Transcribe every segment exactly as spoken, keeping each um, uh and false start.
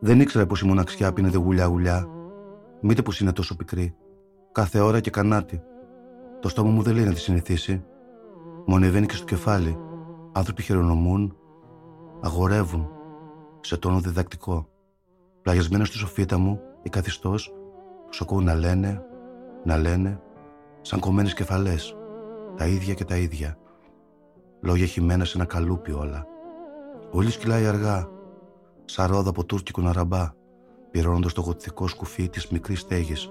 Δεν ήξερα πως η μοναξιά πίνεται γουλιά-γουλιά. Μήτε πως είναι τόσο πικρή. Κάθε ώρα και κανάτι. Το στόμα μου δεν λέει να τη συνηθίσει. Μου ανεβαίνει και στο κεφάλι. Άνθρωποι χειρονομούν, αγορεύουν. Σε τόνο διδακτικό. Πλαγιασμένα στη σοφίτα μου, η καθιστός, τους ακούω να λένε, να λένε, σαν κομμένες κεφαλές. Τα ίδια και τα ίδια. Λόγια χυμένα σε ένα καλούπι όλα. Όλοι σκυλάει αργά. Σαρόδα από τούρκικο ναραμπά, πυρώνοντας το γοτθικό σκουφί της μικρής στέγης.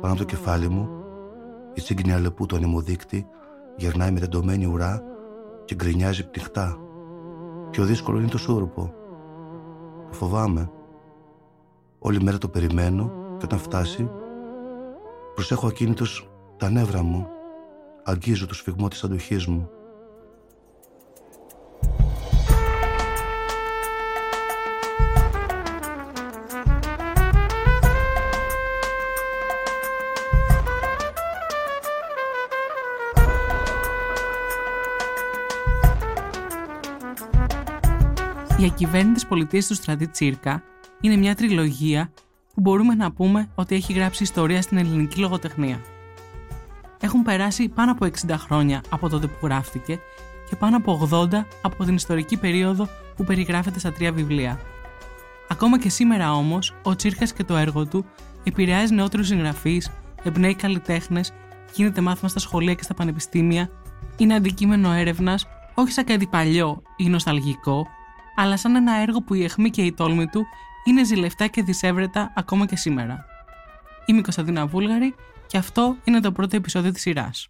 Πάνω από το κεφάλι μου, η σύγκνη αλεπού του ανεμοδείκτη γερνάει με τεντωμένη ουρά και γκρινιάζει πτυχτά. Πιο δύσκολο είναι το σούροπο. Το φοβάμαι. Όλη μέρα το περιμένω και όταν φτάσει, προσέχω ακίνητος τα νεύρα μου. Αγγίζω το σφιγμό της αντοχής μου. Οι Ακυβέρνητες Πολιτείες του Στρατή Τσίρκα είναι μια τριλογία που μπορούμε να πούμε ότι έχει γράψει ιστορία στην ελληνική λογοτεχνία. Έχουν περάσει πάνω από εξήντα χρόνια από τότε που γράφτηκε και πάνω από ογδόντα από την ιστορική περίοδο που περιγράφεται στα τρία βιβλία. Ακόμα και σήμερα όμως, ο Τσίρκας και το έργο του επηρεάζει νεότερους συγγραφείς, εμπνέει καλλιτέχνες, γίνεται μάθημα στα σχολεία και στα πανεπιστήμια, είναι αντικείμενο έρευνας, όχι σαν κάτι παλιό ή νοσταλγικό, αλλά σαν ένα έργο που η αιχμή και η τόλμη του είναι ζηλευτά και δισεύρετα ακόμα και σήμερα. Είμαι η Κωνσταντίνα Βούλγαρη και αυτό είναι το πρώτο επεισόδιο της σειράς.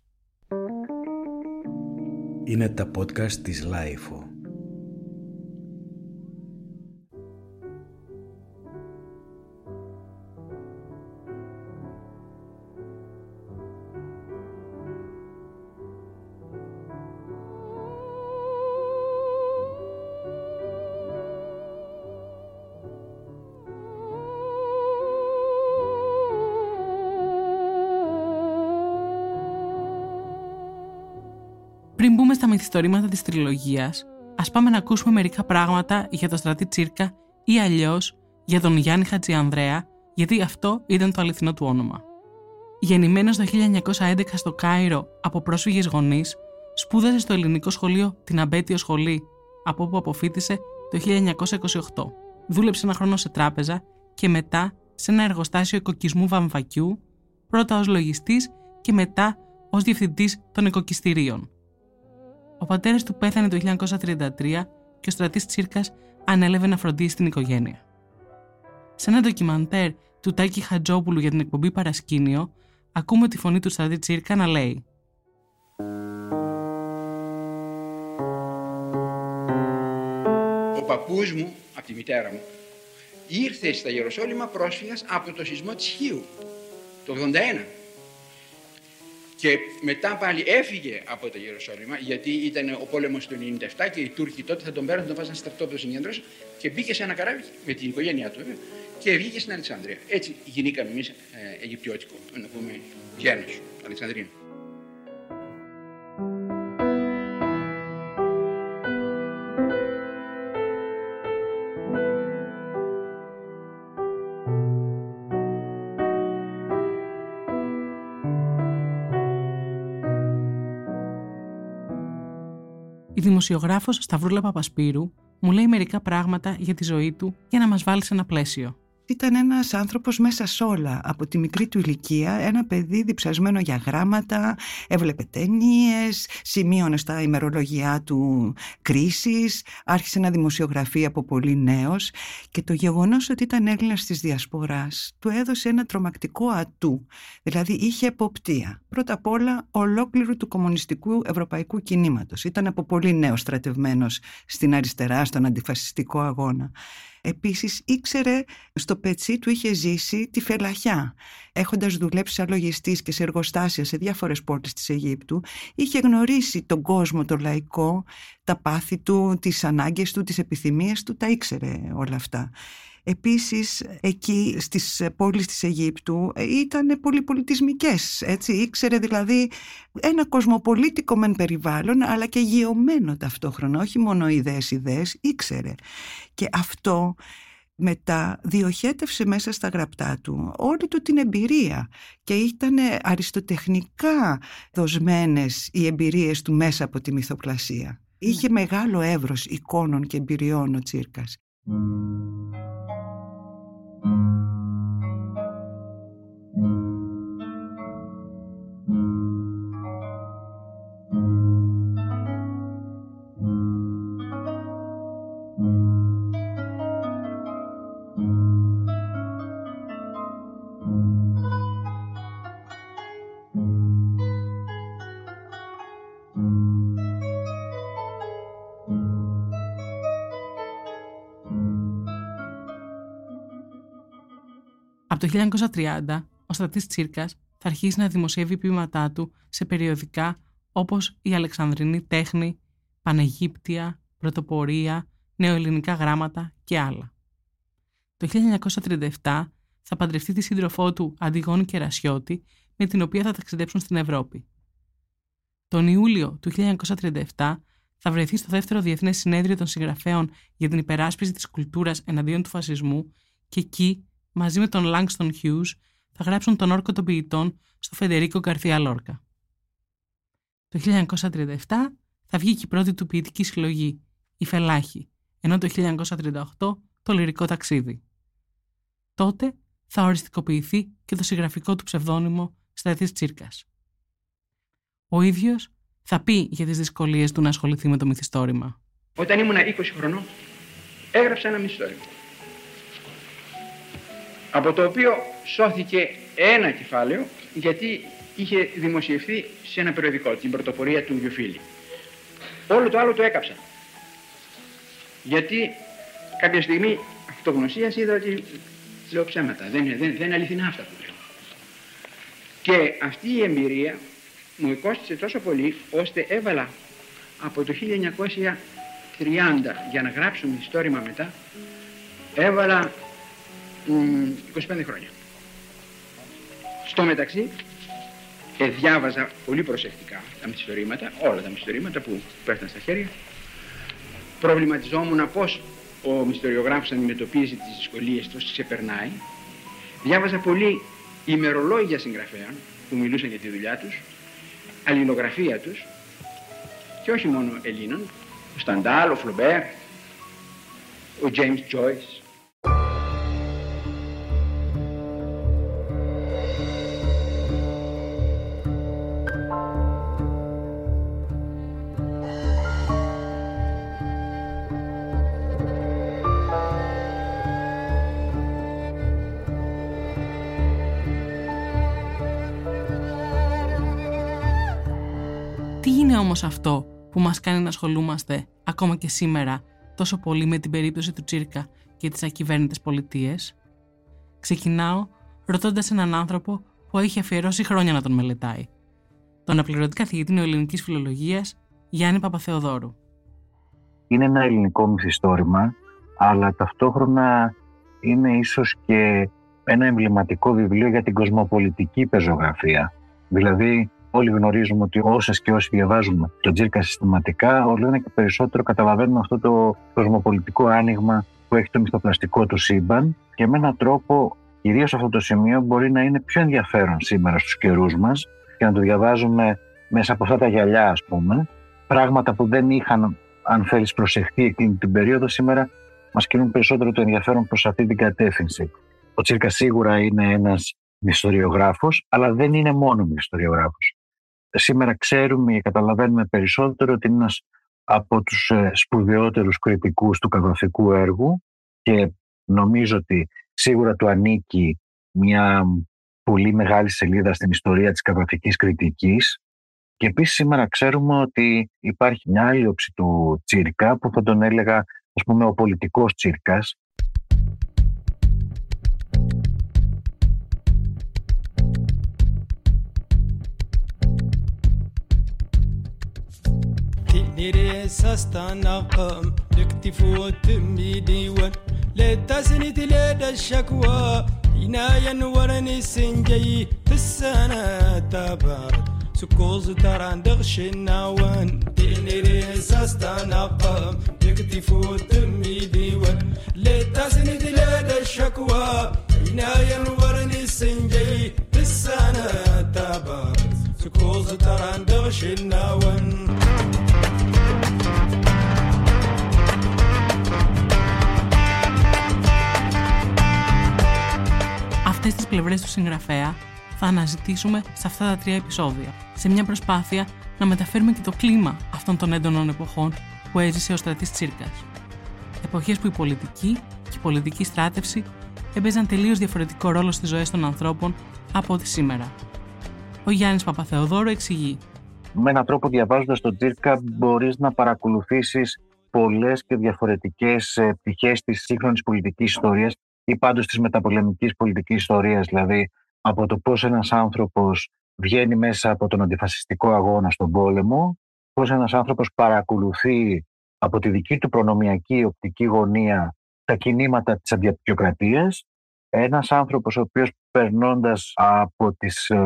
Είναι τα podcast της LiFO. Πριν μπούμε στα μυθιστορήματα της τριλογίας, ας πάμε να ακούσουμε μερικά πράγματα για τον Στρατή Τσίρκα ή αλλιώς για τον Γιάννη Χατζιανδρέα, γιατί αυτό ήταν το αληθινό του όνομα. Γεννημένος το χίλια εννιακόσια έντεκα στο Κάιρο από πρόσφυγες γονείς, σπούδασε στο ελληνικό σχολείο την Αμπέτιο Σχολή, από όπου αποφοίτησε το χίλια εννιακόσια είκοσι οκτώ. Δούλεψε ένα χρόνο σε τράπεζα και μετά σε ένα εργοστάσιο οικοκισμού βαμβακιού, πρώτα ως λογιστής και μετά ως διευθυντής των οικοκιστηρίων. Ο πατέρας του πέθανε το χίλια εννιακόσια τριάντα τρία και ο Στρατής Τσίρκας ανέλαβε να φροντίσει την οικογένεια. Σε ένα ντοκιμαντέρ του Τάκη Χατζόπουλου για την εκπομπή Παρασκήνιο, ακούμε τη φωνή του Στρατή Τσίρκα να λέει «Ο παππούς μου, από τη μητέρα μου, ήρθε στα Ιεροσόλυμα πρόσφυγας από το σεισμό της Χίου, το ογδόντα ένα. Και μετά πάλι έφυγε από τα Ιεροσόλυμα, γιατί ήταν ο πόλεμος του ενενήντα επτά και οι Τούρκοι τότε θα τον πέρασαν, τον βάζαν στρατόπεδο συγκέντρωση και μπήκε σε ένα καράβι με την οικογένειά του και βγήκε στην Αλεξάνδρεια. Έτσι γινήκαμε εμείς ε, Αιγυπτιώτικο, να πούμε Γιάννος, Αλεξανδρίνο. Η δημοσιογράφος Σταυρούλα Παπασπύρου μου λέει μερικά πράγματα για τη ζωή του για να μας βάλει σε ένα πλαίσιο. Ήταν ένας άνθρωπος μέσα σ' όλα, από τη μικρή του ηλικία, ένα παιδί διψασμένο για γράμματα, έβλεπε ταινίες, σημείωνε στα ημερολογιά του κρίσεις, άρχισε να δημοσιογραφεί από πολύ νέος και το γεγονός ότι ήταν Έλληνας της Διασποράς του έδωσε ένα τρομακτικό ατού, δηλαδή είχε εποπτεία. Πρώτα απ' όλα ολόκληρου του κομμουνιστικού ευρωπαϊκού κινήματος. Ήταν από πολύ νέος στρατευμένος στην αριστερά, στον αντιφασιστικό αγώνα. Επίσης ήξερε, στο πετσί του είχε ζήσει τη φελαχιά. Έχοντας δουλέψει σαν λογιστής και σε εργοστάσια σε διάφορες πόλεις της Αιγύπτου, είχε γνωρίσει τον κόσμο, το λαϊκό, τα πάθη του, τις ανάγκες του, τις επιθυμίες του, τα ήξερε όλα αυτά. Επίσης, εκεί στις πόλεις της Αιγύπτου ήταν πολυπολιτισμικές, έτσι. Ήξερε δηλαδή ένα κοσμοπολίτικο μεν περιβάλλον, αλλά και γεωμένο ταυτόχρονα, όχι μόνο ιδέες, ιδέες, ήξερε. Και αυτό μετά διοχέτευσε μέσα στα γραπτά του όλη του την εμπειρία και ήταν αριστοτεχνικά δοσμένες οι εμπειρίες του μέσα από τη μυθοπλασία. Είχε μεγάλο εύρος εικόνων και εμπειριών ο Τσίρκας. Από το χίλια εννιακόσια τριάντα, ο Στρατής Τσίρκας θα αρχίσει να δημοσιεύει ποίηματά του σε περιοδικά όπως η Αλεξανδρινή Τέχνη, Παναιγύπτια, Πρωτοπορία, Νεοελληνικά Γράμματα και άλλα. Το χίλια εννιακόσια τριάντα επτά θα παντρευτεί τη σύντροφό του Αντιγόνη Κερασιώτη, με την οποία θα ταξιδέψουν στην Ευρώπη. Τον Ιούλιο του χίλια εννιακόσια τριάντα επτά θα βρεθεί στο δεύτερο Διεθνές Συνέδριο των Συγγραφέων για την Υπεράσπιση της Κουλτούρας εναντίον του Φασισμού και εκεί, μαζί με τον Langston Hughes, θα γράψουν τον όρκο των ποιητών στο Φεντερίκο Γκαρθία Λόρκα. Το χίλια εννιακόσια τριάντα επτά θα βγει και η πρώτη του ποιητική συλλογή, η Φελάχη, ενώ το χίλια εννιακόσια τριάντα οκτώ το λυρικό ταξίδι. Τότε θα οριστικοποιηθεί και το συγγραφικό του ψευδώνυμο Στρατής Τσίρκας. Ο ίδιος θα πει για τις δυσκολίες του να ασχοληθεί με το μυθιστόρημα. Όταν ήμουν είκοσι χρονών, έγραψα ένα μυθιστόρημα, από το οποίο σώθηκε ένα κεφάλαιο γιατί είχε δημοσιευθεί σε ένα περιοδικό, την Πρωτοπορία του Γιουφίλη. Όλο το άλλο το έκαψα, γιατί κάποια στιγμή αυτογνωσίας είδα ότι λέω ψέματα, δεν, δεν, δεν είναι αληθινά αυτά που λέω. Και αυτή η εμπειρία μου κόστησε τόσο πολύ, ώστε έβαλα από το χίλια εννιακόσια τριάντα για να γράψω μυθιστόρημα μετά, έβαλα είκοσι πέντε χρόνια. Στο μεταξύ ε, διάβαζα πολύ προσεκτικά τα μυθιστορήματα, όλα τα μυθιστορήματα που πέφτανε στα χέρια. Προβληματιζόμουν πώς ο μυθιστοριογράφος αντιμετωπίζει τις δυσκολίες του, ξεπερνάει. Διάβαζα πολύ ημερολόγια συγγραφέων που μιλούσαν για τη δουλειά τους, αλληλογραφία τους, και όχι μόνο Ελλήνων, ο Σταντάλ, ο Φλομπέρ, ο James Joyce. Αυτό που μας κάνει να ασχολούμαστε ακόμα και σήμερα τόσο πολύ με την περίπτωση του Τσίρκα και τις Ακυβέρνητες Πολιτείες. Ξεκινάω ρωτώντας έναν άνθρωπο που έχει αφιερώσει χρόνια να τον μελετάει, τον απληρωτή καθηγητή νεοελληνικής φιλολογίας Γιάννη Παπαθεοδώρου. Είναι ένα ελληνικό μυθιστόρημα, αλλά ταυτόχρονα είναι ίσως και ένα εμβληματικό βιβλίο για την κοσμοπολιτική πεζογραφία. Δηλαδή, όλοι γνωρίζουμε ότι όσες και όσοι διαβάζουμε τον Τσίρκα συστηματικά, όλο ένα και περισσότερο καταλαβαίνουμε αυτό το κοσμοπολιτικό άνοιγμα που έχει το μυθοπλαστικό του σύμπαν, και με έναν τρόπο, κυρίως αυτό το σημείο, μπορεί να είναι πιο ενδιαφέρον σήμερα στους καιρούς μας και να το διαβάζουμε μέσα από αυτά τα γυαλιά, ας πούμε. Πράγματα που δεν είχαν, αν θέλεις, προσεχθεί εκείνη την περίοδο, σήμερα μας κινούν περισσότερο το ενδιαφέρον προς αυτή την κατεύθυνση. Ο Τσίρκας σίγουρα είναι ένας μυθιστοριογράφος, αλλά δεν είναι μόνο μυθιστοριογράφος. Σήμερα ξέρουμε και καταλαβαίνουμε περισσότερο ότι είναι ένας από τους σπουδαιότερους κριτικούς του καγραφικού έργου, και νομίζω ότι σίγουρα του ανήκει μια πολύ μεγάλη σελίδα στην ιστορία της καγραφικής κριτικής. Και επίσης σήμερα ξέρουμε ότι υπάρχει μια άλλη όψη του Τσίρκα που θα τον έλεγα, ας πούμε, ο πολιτικός Τσίρκας. نري ساستان أقام دكتفو تمي ديوان لا تسني تلاد الشكوى هنا ينورني سنجي تسانا تبارد zu Kurse daran der Schenauern, den ist das dann abba, wirkt die Fote mit die Wand, lädt das in die Leder Schakwa, in einem Warni Sinjay, bis sana taba, zu Kurse daran der Schenauern. Αυτές τις πλευρές του συγγραφέα θα αναζητήσουμε σε αυτά τα τρία επεισόδια, σε μια προσπάθεια να μεταφέρουμε και το κλίμα αυτών των έντονων εποχών που έζησε ο Στρατής Τσίρκας. Εποχές που η πολιτική και η πολιτική στράτευση έπαιζαν τελείως διαφορετικό ρόλο στις ζωές των ανθρώπων από ό,τι σήμερα. Ο Γιάννης Παπαθεοδώρου εξηγεί. Με έναν τρόπο, διαβάζοντας τον Τσίρκα, μπορείς να παρακολουθήσεις πολλές και διαφορετικές πτυχές της σύγχρονης πολιτικής ιστορίας ή πάντως της μεταπολεμικής πολιτικής ιστορίας, δηλαδή. Από το πώς ένας άνθρωπος βγαίνει μέσα από τον αντιφασιστικό αγώνα στον πόλεμο, πώς ένας άνθρωπος παρακολουθεί από τη δική του προνομιακή οπτική γωνία τα κινήματα της αντιαπικιοκρατίας, ένας άνθρωπος ο οποίος περνώντας από τις ε,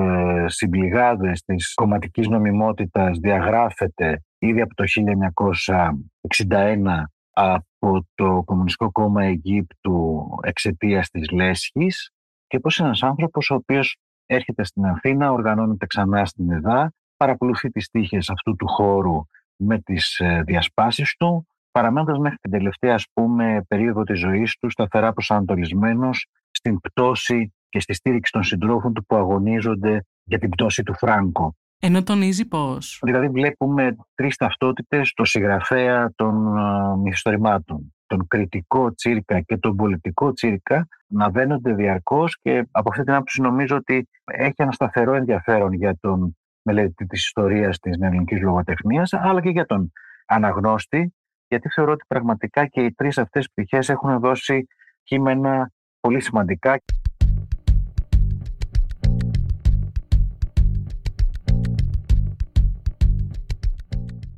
συμπληγάδες της κομματικής νομιμότητας διαγράφεται ήδη από το χίλια εννιακόσια εξήντα ένα από το Κομμουνιστικό Κόμμα Αιγύπτου εξαιτίας της Λέσχης, και πώς ένας άνθρωπος ο οποίος έρχεται στην Αθήνα, οργανώνεται ξανά στην ΕΔΑ, παρακολουθεί τις τύχες αυτού του χώρου με τις διασπάσεις του, παραμένοντας μέχρι την τελευταία, ας πούμε, περίοδο της ζωής του σταθερά προσανατολισμένος στην πτώση και στη στήριξη των συντρόφων του που αγωνίζονται για την πτώση του Φράγκο. Ενώ τονίζει πώς. Δηλαδή βλέπουμε τρεις ταυτότητες στο συγγραφέα των uh, μυθιστορημάτων. Τον κριτικό Τσίρκα και τον πολιτικό Τσίρκα να δένονται διαρκώς, και από αυτή την άποψη νομίζω ότι έχει ένα σταθερό ενδιαφέρον για τον μελετητή της ιστορίας της νεοελληνικής λογοτεχνίας, αλλά και για τον αναγνώστη, γιατί θεωρώ ότι πραγματικά και οι τρεις αυτές πτυχές έχουν δώσει κείμενα πολύ σημαντικά.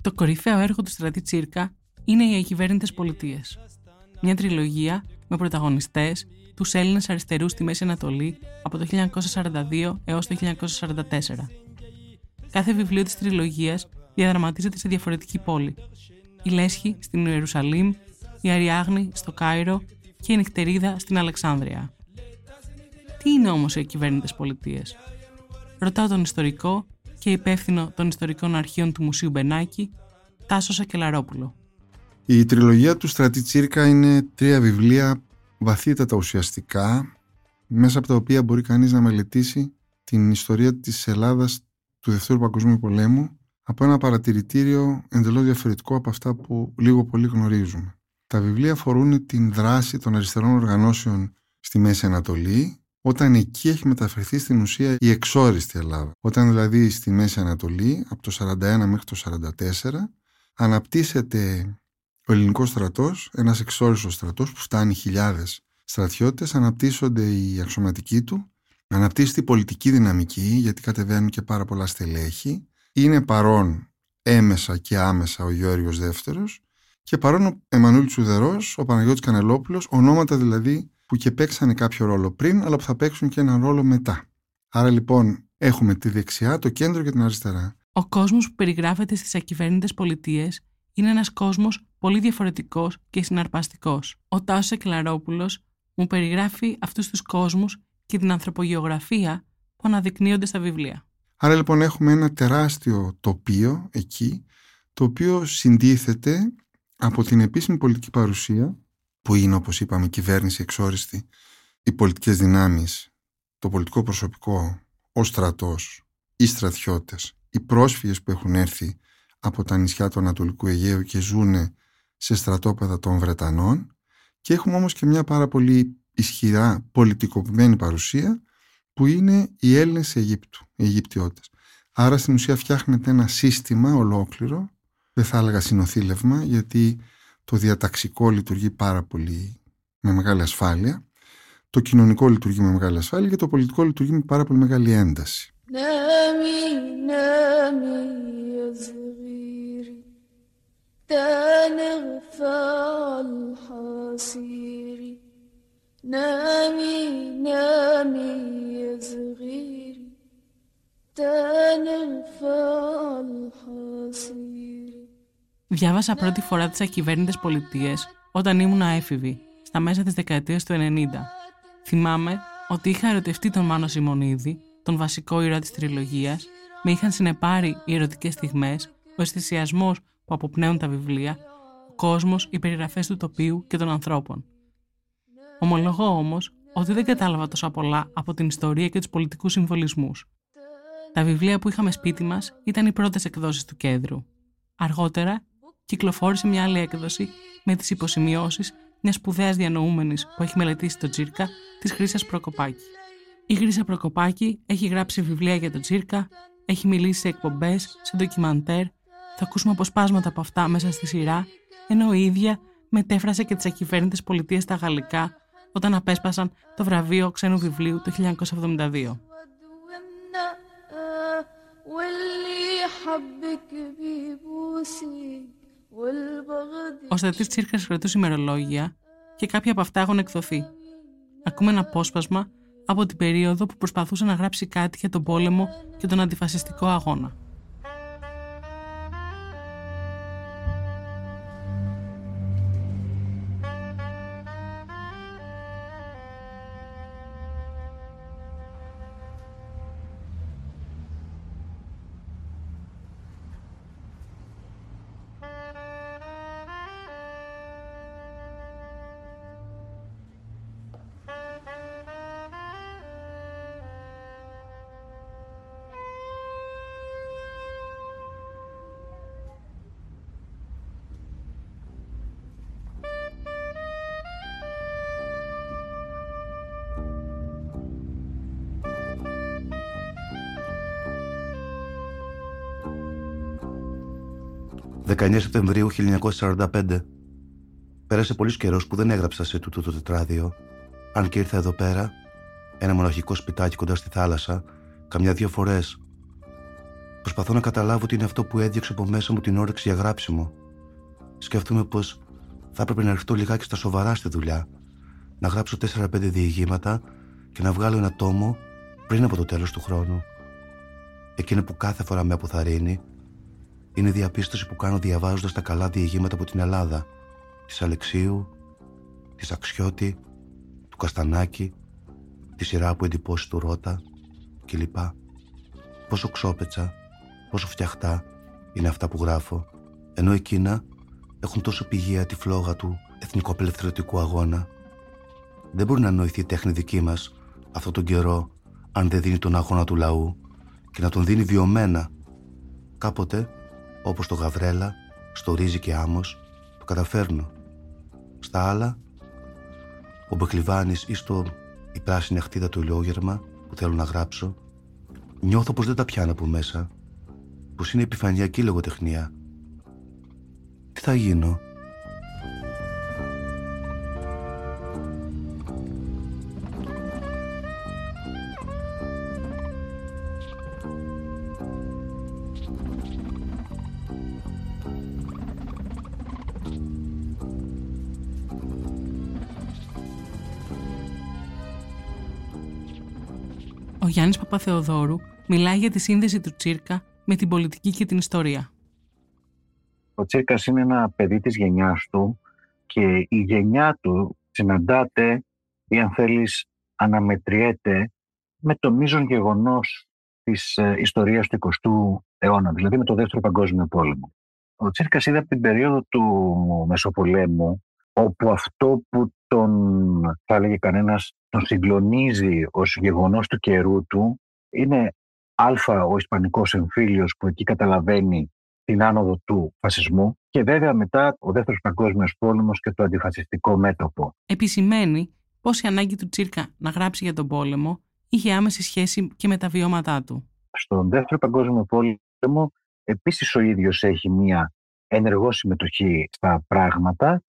Το κορυφαίο έργο του Στρατή Τσίρκα είναι οι Ακυβέρνητες Πολιτείες. Μια τριλογία με πρωταγωνιστές τους Έλληνες αριστερούς στη Μέση Ανατολή από το χίλια εννιακόσια σαράντα δύο έως το χίλια εννιακόσια σαράντα τέσσερα. Κάθε βιβλίο της τριλογίας διαδραματίζεται σε διαφορετική πόλη. Η Λέσχη στην Ιερουσαλήμ, η Αριάγνη στο Κάιρο και η Νυχτερίδα στην Αλεξάνδρεια. Τι είναι όμως οι Ακυβέρνητες Πολιτείες? Ρωτάω τον ιστορικό και υπεύθυνο των ιστορικών αρχείων του Μουσείου Μπενάκη, Τάσο Σακελλαρόπουλο. Η τριλογία του Στρατή Τσίρκα είναι τρία βιβλία βαθύτατα ουσιαστικά, μέσα από τα οποία μπορεί κανείς να μελετήσει την ιστορία της Ελλάδας του Δευτέρου Παγκοσμίου Πολέμου από ένα παρατηρητήριο εντελώς διαφορετικό από αυτά που λίγο πολύ γνωρίζουμε. Τα βιβλία αφορούν την δράση των αριστερών οργανώσεων στη Μέση Ανατολή, όταν εκεί έχει μεταφερθεί στην ουσία η εξόριστη Ελλάδα. Όταν δηλαδή στη Μέση Ανατολή, από το σαράντα ένα μέχρι το σαράντα τέσσερα, αναπτύσσεται ο ελληνικός στρατός, ένας εξόριστος στρατός που φτάνει χιλιάδες στρατιώτες, αναπτύσσονται οι αξιωματικοί του, αναπτύσσεται η πολιτική δυναμική, γιατί κατεβαίνουν και πάρα πολλά στελέχη. Είναι παρόν έμεσα και άμεσα ο Γεώργιος Δεύτερος και παρόν ο Εμμανουήλ Τσουδερός, ο Παναγιώτης Κανελόπουλος, ονόματα δηλαδή που και παίξανε κάποιο ρόλο πριν, αλλά που θα παίξουν και έναν ρόλο μετά. Άρα λοιπόν έχουμε τη δεξιά, το κέντρο και την αριστερά. Ο κόσμος που περιγράφεται στις Ακυβέρνητες Πολιτείες είναι ένας κόσμος πολύ διαφορετικός και συναρπαστικός. Ο Τάσος Σακελλαρόπουλος μου περιγράφει αυτούς τους κόσμους και την ανθρωπογεωγραφία που αναδεικνύονται στα βιβλία. Άρα λοιπόν έχουμε ένα τεράστιο τοπίο εκεί, το οποίο συντίθεται από την επίσημη πολιτική παρουσία, που είναι, όπως είπαμε, η κυβέρνηση εξόριστη, οι πολιτικές δυνάμεις, το πολιτικό προσωπικό, ο στρατός, οι στρατιώτες, οι πρόσφυγες που έχουν έρθει από τα νησιά του Ανατολικού Αιγαίου και ζουν σε στρατόπεδα των Βρετανών, και έχουμε όμως και μια πάρα πολύ ισχυρά πολιτικοποιημένη παρουσία που είναι οι Έλληνες Αιγύπτου, οι Αιγυπτιώτες. Άρα στην ουσία φτιάχνεται ένα σύστημα ολόκληρο, δεν θα έλεγα συνοθήλευμα, γιατί το διαταξικό λειτουργεί πάρα πολύ με μεγάλη ασφάλεια, το κοινωνικό λειτουργεί με μεγάλη ασφάλεια και το πολιτικό λειτουργεί με πάρα πολύ μεγάλη ένταση. Διάβασα πρώτη φορά τις Ακυβέρνητες Πολιτείες όταν ήμουν αέφηβη, στα μέσα της δεκαετίας του ενενήντα. Θυμάμαι ότι είχα ερωτευτεί τον Μάνο Σιμονίδη, τον βασικό ήρωα της τριλογίας, με είχαν συνεπάρει οι ερωτικές στιγμές, ο αισθησιασμός που αποπνέουν τα βιβλία, ο κόσμος, οι περιγραφές του τοπίου και των ανθρώπων. Ομολογώ όμως ότι δεν κατάλαβα τόσα πολλά από την ιστορία και τους πολιτικούς συμβολισμούς. Τα βιβλία που είχαμε σπίτι μας ήταν οι πρώτες εκδόσεις του κέντρου. Αργότερα κυκλοφόρησε μια άλλη έκδοση με τις υποσημειώσεις μιας σπουδαίας διανοούμενης που έχει μελετήσει τον Τσίρκα, της Χρύσας Προκοπάκη. Η Χρύσα Προκοπάκη έχει γράψει βιβλία για τον Τσίρκα, έχει μιλήσει σε εκπομπές, σε ντοκιμαντέρ, θα ακούσουμε αποσπάσματα από αυτά μέσα στη σειρά, ενώ η ίδια μετέφρασε και τις Ακυβέρνητες Πολιτείες στα γαλλικά όταν απέσπασαν το βραβείο ξένου βιβλίου το χίλια εννιακόσια εβδομήντα δύο. Ο Στρατής Τσίρκας κρατούσε ημερολόγια και κάποια από αυτά έχουν εκδοθεί. Ακούμε ένα απόσπασμα από την περίοδο που προσπαθούσε να γράψει κάτι για τον πόλεμο και τον αντιφασιστικό αγώνα. δεκαεννέα Σεπτεμβρίου χίλια εννιακόσια σαράντα πέντε. Πέρασε πολύς καιρός που δεν έγραψα σε τούτο το τετράδιο, αν και ήρθα εδώ πέρα, ένα μοναχικό σπιτάκι κοντά στη θάλασσα, καμιά δύο φορές. Προσπαθώ να καταλάβω τι είναι αυτό που έδιωξε από μέσα μου την όρεξη για γράψιμο. Σκέφτομαι πως θα έπρεπε να ερχτώ λιγάκι στα σοβαρά στη δουλειά, να γράψω τέσσερα πέντε διηγήματα και να βγάλω ένα τόμο πριν από το τέλος του χρόνου. Εκείνο που κάθε φορά με αποθαρρύνει είναι η διαπίστωση που κάνω διαβάζοντας τα καλά διηγήματα από την Ελλάδα, της Αλεξίου, της Αξιώτη, του Καστανάκη, τη σειρά από εντυπώσεις του Ρώτα κλπ. Πόσο ξόπετσα, πόσο φτιαχτά είναι αυτά που γράφω, ενώ εκείνα έχουν τόσο πηγαία τη φλόγα του εθνικοαπελευθερωτικού αγώνα. Δεν μπορεί να νοηθεί η τέχνη δική μας αυτόν τον καιρό, αν δεν δίνει τον αγώνα του λαού και να τον δίνει βιωμένα. Κάποτε, όπως το Γαβρέλα, στο Ρύζι και Άμμος, το καταφέρνω. Στα άλλα, ο Μπεκλιβάνης ή στο «Η πράσινη αχτίδα του ηλιόγερμα» που θέλω να γράψω, νιώθω πως δεν τα πιάνω από μέσα, πως είναι επιφανειακή λογοτεχνία. Τι θα γίνω? Ο Γιάννης Παπαθεοδώρου μιλάει για τη σύνδεση του Τσίρκα με την πολιτική και την ιστορία. Ο Τσίρκας είναι ένα παιδί της γενιάς του και η γενιά του συναντάται ή αν θέλεις αναμετριέται με το μείζον γεγονός της ιστορίας του εικοστού αιώνα, δηλαδή με το δεύτερο παγκόσμιο πόλεμο. Ο Τσίρκας είδε από την περίοδο του Μεσοπολέμου, όπου αυτό που τον, θα έλεγε κανένας, τον συγκλονίζει ως γεγονός του καιρού του, είναι α, ο Ισπανικός εμφύλιος που εκεί καταλαβαίνει την άνοδο του φασισμού και βέβαια μετά ο δεύτερος παγκόσμιος πόλεμος και το αντιφασιστικό μέτωπο. Επισημαίνει πως η ανάγκη του Τσίρκα να γράψει για τον πόλεμο είχε άμεση σχέση και με τα βιώματά του. Στον δεύτερο παγκόσμιο πόλεμο επίσης ο ίδιος έχει μια ενεργό συμμετοχή στα πράγματα.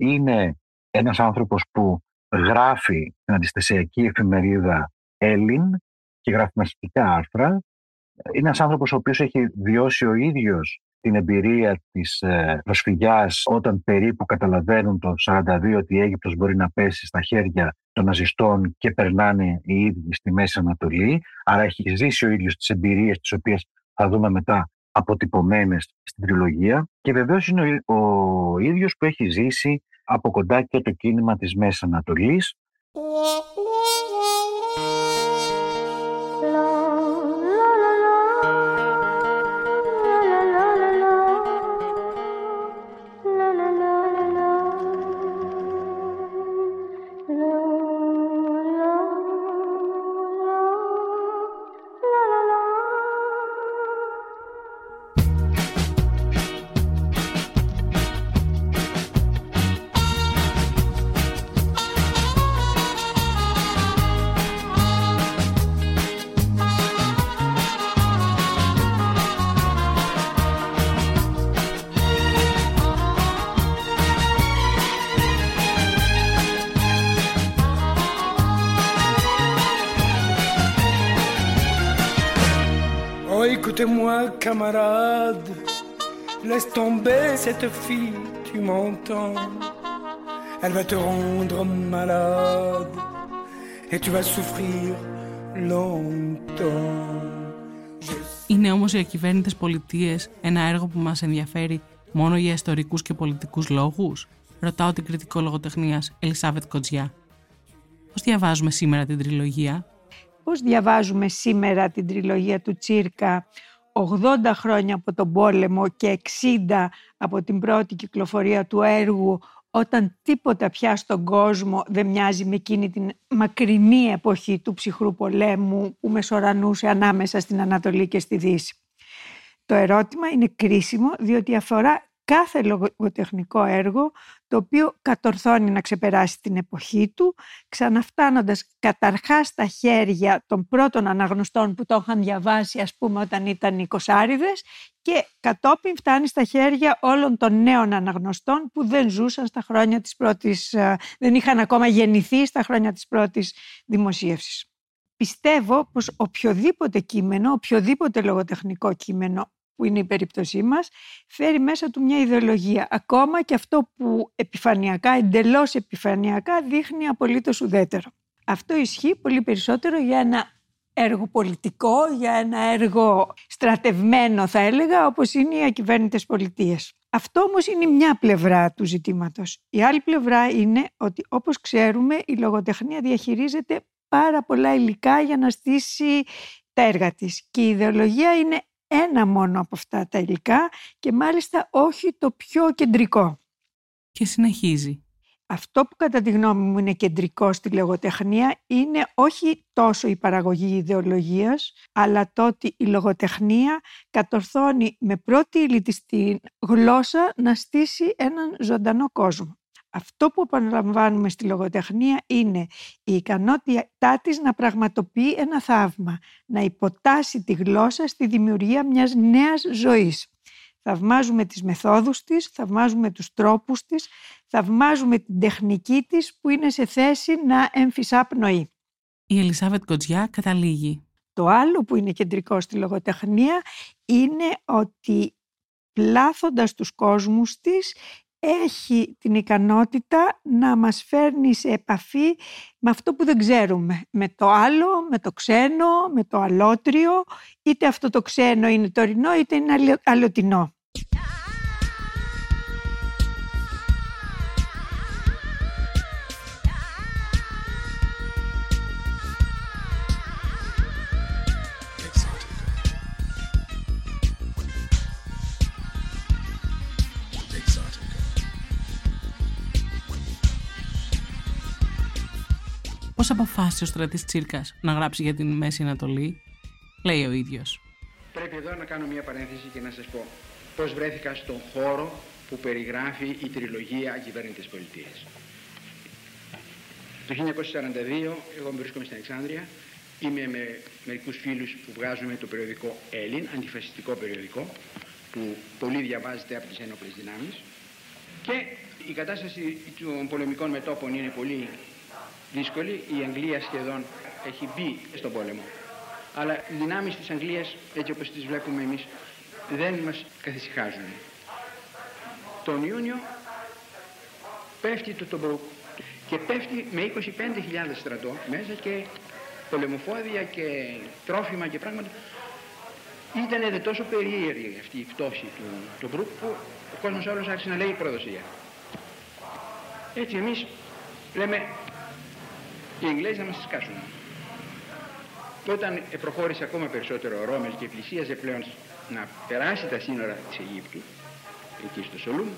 Είναι ένας άνθρωπος που γράφει την αντιστασιακή εφημερίδα Έλλην και γράφει μαθητικά άρθρα. Είναι ένας άνθρωπος ο οποίος έχει βιώσει ο ίδιος την εμπειρία της προσφυγιάς όταν περίπου καταλαβαίνουν το σαράντα δύο ότι η Αίγυπτος μπορεί να πέσει στα χέρια των ναζιστών και περνάνε οι ίδιοι στη Μέση Ανατολή. Άρα έχει ζήσει ο ίδιος τις εμπειρίες τις οποίες θα δούμε μετά αποτυπωμένες στην τριλογία. Και βεβαίως είναι ο, ο ίδιος που έχει ζήσει από κοντά και το κίνημα της Μέσης Ανατολής. Écoute-moi, camarade, laisse tomber cette fille, tu m'entends. Elle va te rendre malade et tu vas souffrir longtemps. Είναι όμως οι Ακυβέρνητες Πολιτείες ένα έργο που μας ενδιαφέρει μόνο για ιστορικούς και πολιτικούς λόγους? Ρωτάω την κριτικό λογοτεχνίας Ελισάβετ Κοτζιά. Πώς διαβάζουμε σήμερα την τριλογία? Πώς διαβάζουμε σήμερα την τριλογία του Τσίρκα ογδόντα χρόνια από τον πόλεμο και εξήντα από την πρώτη κυκλοφορία του έργου, όταν τίποτα πια στον κόσμο δεν μοιάζει με εκείνη την μακρινή εποχή του ψυχρού πολέμου που μεσορανούσε ανάμεσα στην Ανατολή και στη Δύση? Το ερώτημα είναι κρίσιμο διότι αφορά κάθε λογοτεχνικό έργο το οποίο κατορθώνει να ξεπεράσει την εποχή του, ξαναφτάνοντας καταρχάς στα χέρια των πρώτων αναγνωστών που το είχαν διαβάσει, ας πούμε όταν ήταν οι εικοσάριδες, και κατόπιν φτάνει στα χέρια όλων των νέων αναγνωστών που δεν ζούσαν στα χρόνια της πρώτης, δεν είχαν ακόμα γεννηθεί στα χρόνια της πρώτης δημοσίευσης. Πιστεύω πως οποιοδήποτε κείμενο, οποιοδήποτε λογοτεχνικό κείμενο, που είναι η περίπτωσή μας, φέρει μέσα του μια ιδεολογία. Ακόμα και αυτό που επιφανειακά, εντελώς επιφανειακά, δείχνει απολύτως ουδέτερο. Αυτό ισχύει πολύ περισσότερο για ένα έργο πολιτικό, για ένα έργο στρατευμένο, θα έλεγα, όπως είναι οι Ακυβέρνητες Πολιτείες. Αυτό όμως είναι μια πλευρά του ζητήματος. Η άλλη πλευρά είναι ότι, όπως ξέρουμε, η λογοτεχνία διαχειρίζεται πάρα πολλά υλικά για να στήσει τα έργα της. Και η ιδεολογία είναι ένα μόνο από αυτά τα υλικά και μάλιστα όχι το πιο κεντρικό. Και συνεχίζει. Αυτό που κατά τη γνώμη μου είναι κεντρικό στη λογοτεχνία είναι όχι τόσο η παραγωγή ιδεολογίας, αλλά το ότι η λογοτεχνία κατορθώνει με πρώτη ύλη της τη γλώσσα να στήσει έναν ζωντανό κόσμο. Αυτό που επαναλαμβάνουμε στη λογοτεχνία είναι η ικανότητά της να πραγματοποιεί ένα θαύμα, να υποτάσσει τη γλώσσα στη δημιουργία μιας νέας ζωής. Θαυμάζουμε τις μεθόδους της, θαυμάζουμε τους τρόπους της, θαυμάζουμε την τεχνική της που είναι σε θέση να εμφυσάπνοεί. Η Ελισάβετ Κοτζιά καταλήγει. Το άλλο που είναι κεντρικό στη λογοτεχνία είναι ότι πλάθοντας τους κόσμους της, έχει την ικανότητα να μας φέρνει σε επαφή με αυτό που δεν ξέρουμε, με το άλλο, με το ξένο, με το αλότριο, είτε αυτό το ξένο είναι τωρινό είτε είναι αλωτινό. Πώς αποφάσισε ο Στρατής Τσίρκας να γράψει για την Μέση Ανατολή? Λέει ο ίδιος. Πρέπει εδώ να κάνω μια παρένθεση και να σας πω πώς βρέθηκα στον χώρο που περιγράφει η τριλογία Ακυβέρνητες Πολιτείες. Το χίλια εννιακόσια σαράντα δύο εγώ βρίσκομαι στην Αλεξάνδρεια. Είμαι με μερικούς φίλους που βγάζουμε το περιοδικό Έλλην, αντιφασιστικό περιοδικό, που πολύ διαβάζεται από τις ένοπλες δυνάμεις. Και η κατάσταση των πολεμικών μετώπων είναι πολύ δύσκολη, η Αγγλία σχεδόν έχει μπει στον πόλεμο. Αλλά οι δυνάμεις της Αγγλίας, έτσι όπως τις βλέπουμε εμείς, δεν μας καθησυχάζουν. Τον Ιούνιο πέφτει το Τομπρούκ και πέφτει με είκοσι πέντε χιλιάδες στρατό μέσα και πολεμοφόδια και τρόφιμα και πράγματα. Ήταν τόσο περίεργη αυτή η πτώση του Τομπρούκ που ο κόσμος όλος άρχισε να λέει προδοσία. Έτσι εμείς λέμε οι Εγγλέζοι θα μας σκάσουν. Και όταν προχώρησε ακόμα περισσότερο ο Ρώμης και πλησίαζε πλέον να περάσει τα σύνορα της Αιγύπτου, εκεί στο Σολούμ,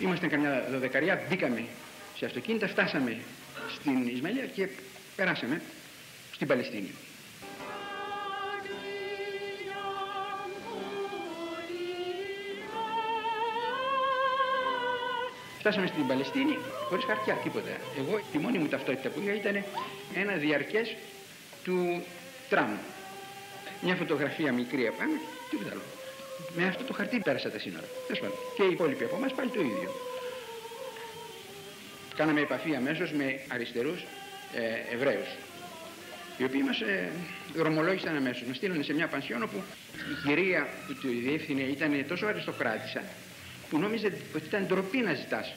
ήμασταν καμιά δωδεκαριά, μπήκαμε σε αυτοκίνητα, φτάσαμε στην Ισμαηλία και περάσαμε στην Παλαιστίνη. Φτάσαμε στην Παλαιστίνη χωρίς χαρτιά, τίποτα. Εγώ, τη μόνη μου ταυτότητα που είχα ήταν ένα διαρκές του τραμ. Μια φωτογραφία μικρή απάνω, τίποτα άλλο. Με αυτό το χαρτί πέρασα τα σύνορα. Και οι υπόλοιποι από εμάς πάλι το ίδιο. Κάναμε επαφή αμέσως με αριστερούς ε, Εβραίους, οι οποίοι μας ε, δρομολόγησαν αμέσως. Μας στείλανε σε μια πανσιόν όπου η κυρία που τη διεύθυνε ήταν τόσο αριστοκράτησα που νόμιζε ότι ήταν ντροπή να ζητάς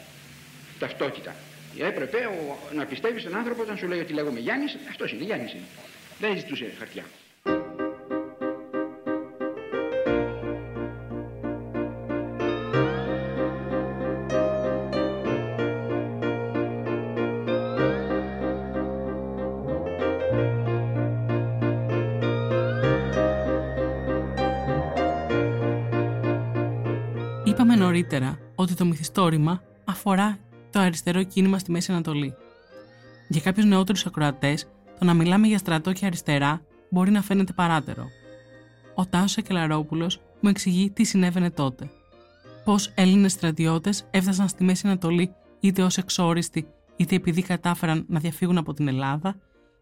ταυτότητα. Έπρεπε ο, να πιστεύεις τον άνθρωπο όταν σου λέει ότι λέγομαι Γιάννης, αυτός είναι, Γιάννης είναι. Δεν ζητούσε χαρτιά. Είπαμε νωρίτερα ότι το μυθιστόρημα αφορά το αριστερό κίνημα στη Μέση Ανατολή. Για κάποιους νεότερους ακροατές, το να μιλάμε για στρατό και αριστερά μπορεί να φαίνεται παράτερο. Ο Τάσος Σακελλαρόπουλος μου εξηγεί τι συνέβαινε τότε. Πώς Έλληνες στρατιώτες έφτασαν στη Μέση Ανατολή είτε ως εξόριστοι, είτε επειδή κατάφεραν να διαφύγουν από την Ελλάδα,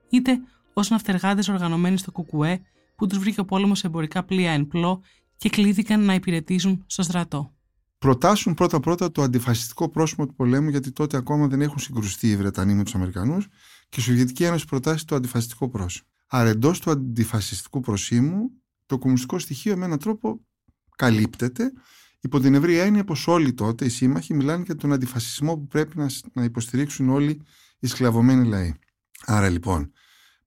είτε ως ναυτεργάτες οργανωμένοι στο Κουκουέ που τους βρήκε ο πόλεμος σε εμπορικά πλοία εν πλώ και κλήθηκαν να υπηρετήσουν στο στρατό. Προτάσουν πρώτα-πρώτα το αντιφασιστικό πρόσημο του πολέμου, γιατί τότε ακόμα δεν έχουν συγκρουστεί οι Βρετανοί με τους Αμερικανούς, και η Σοβιετική Ένωση προτάσει το αντιφασιστικό πρόσημο. Άρα, εντός του αντιφασιστικού προσήμου, το κομμουνιστικό στοιχείο με έναν τρόπο καλύπτεται, υπό την ευρία έννοια πως όλοι τότε οι σύμμαχοι μιλάνε για τον αντιφασισμό που πρέπει να, να υποστηρίξουν όλοι οι σκλαβωμένοι λαοί. Άρα, λοιπόν,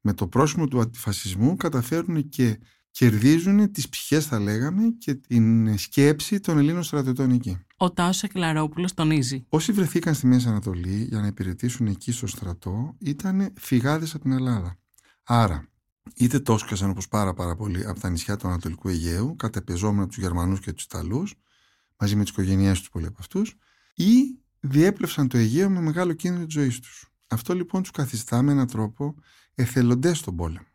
με το πρόσημο του αντιφασισμού καταφέρουν και κερδίζουν τις ψυχές, θα λέγαμε, και την σκέψη των Ελλήνων στρατιωτών εκεί. Ο Τάσος Σακελλαρόπουλος τονίζει. Όσοι βρεθήκαν στη Μέση Ανατολή για να υπηρετήσουν εκεί στο στρατό ήταν φυγάδες από την Ελλάδα. Άρα, είτε τόσκασαν όπως πάρα, πάρα πολύ από τα νησιά του Ανατολικού Αιγαίου, καταπεζόμενα τους Γερμανούς και τους Ιταλούς, μαζί με τις οικογένειές τους πολλοί από αυτούς, ή διέπλευσαν το Αιγαίο με μεγάλο κίνδυνο της ζωής τους. Αυτό λοιπόν τους καθιστά με έναν τρόπο εθελοντές στον πόλεμο.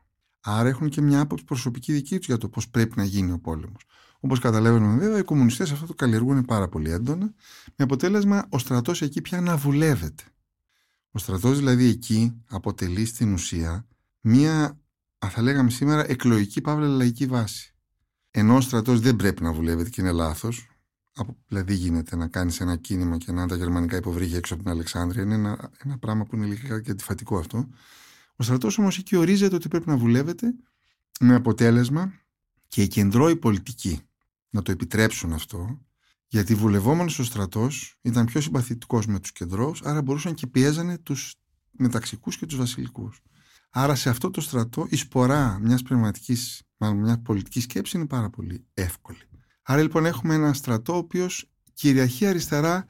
Άρα έχουν και μια άποψη προσωπική δική τους για το πώς πρέπει να γίνει ο πόλεμος. Όπως καταλαβαίνουμε βέβαια, οι κομμουνιστές αυτό το καλλιεργούν πάρα πολύ έντονα, με αποτέλεσμα ο στρατός εκεί πια να βουλεύεται. Ο στρατός δηλαδή εκεί αποτελεί στην ουσία μια, θα λέγαμε σήμερα, εκλογική παύλα λαϊκή βάση. Ενώ ο στρατός δεν πρέπει να βουλεύεται και είναι λάθος, δηλαδή γίνεται να κάνεις ένα κίνημα και να είναι τα γερμανικά υποβρύχια έξω από την Αλεξάνδρεια, είναι ένα, ένα πράγμα που είναι λίγο και αντιφατικό αυτό. Ο στρατός όμως εκεί ορίζεται ότι πρέπει να βουλεύεται, με αποτέλεσμα και οι κεντρώοι πολιτικοί να το επιτρέψουν αυτό, γιατί βουλευόμενος ο στρατός ήταν πιο συμπαθητικός με τους κεντρώους, άρα μπορούσαν και πιέζανε τους μεταξικούς και τους βασιλικούς. Άρα σε αυτό το στρατό η σπορά μιας πνευματικής, μάλλον μιας πολιτικής σκέψης είναι πάρα πολύ εύκολη. Άρα λοιπόν έχουμε ένα στρατό ο οποίος κυριαρχεί αριστερά.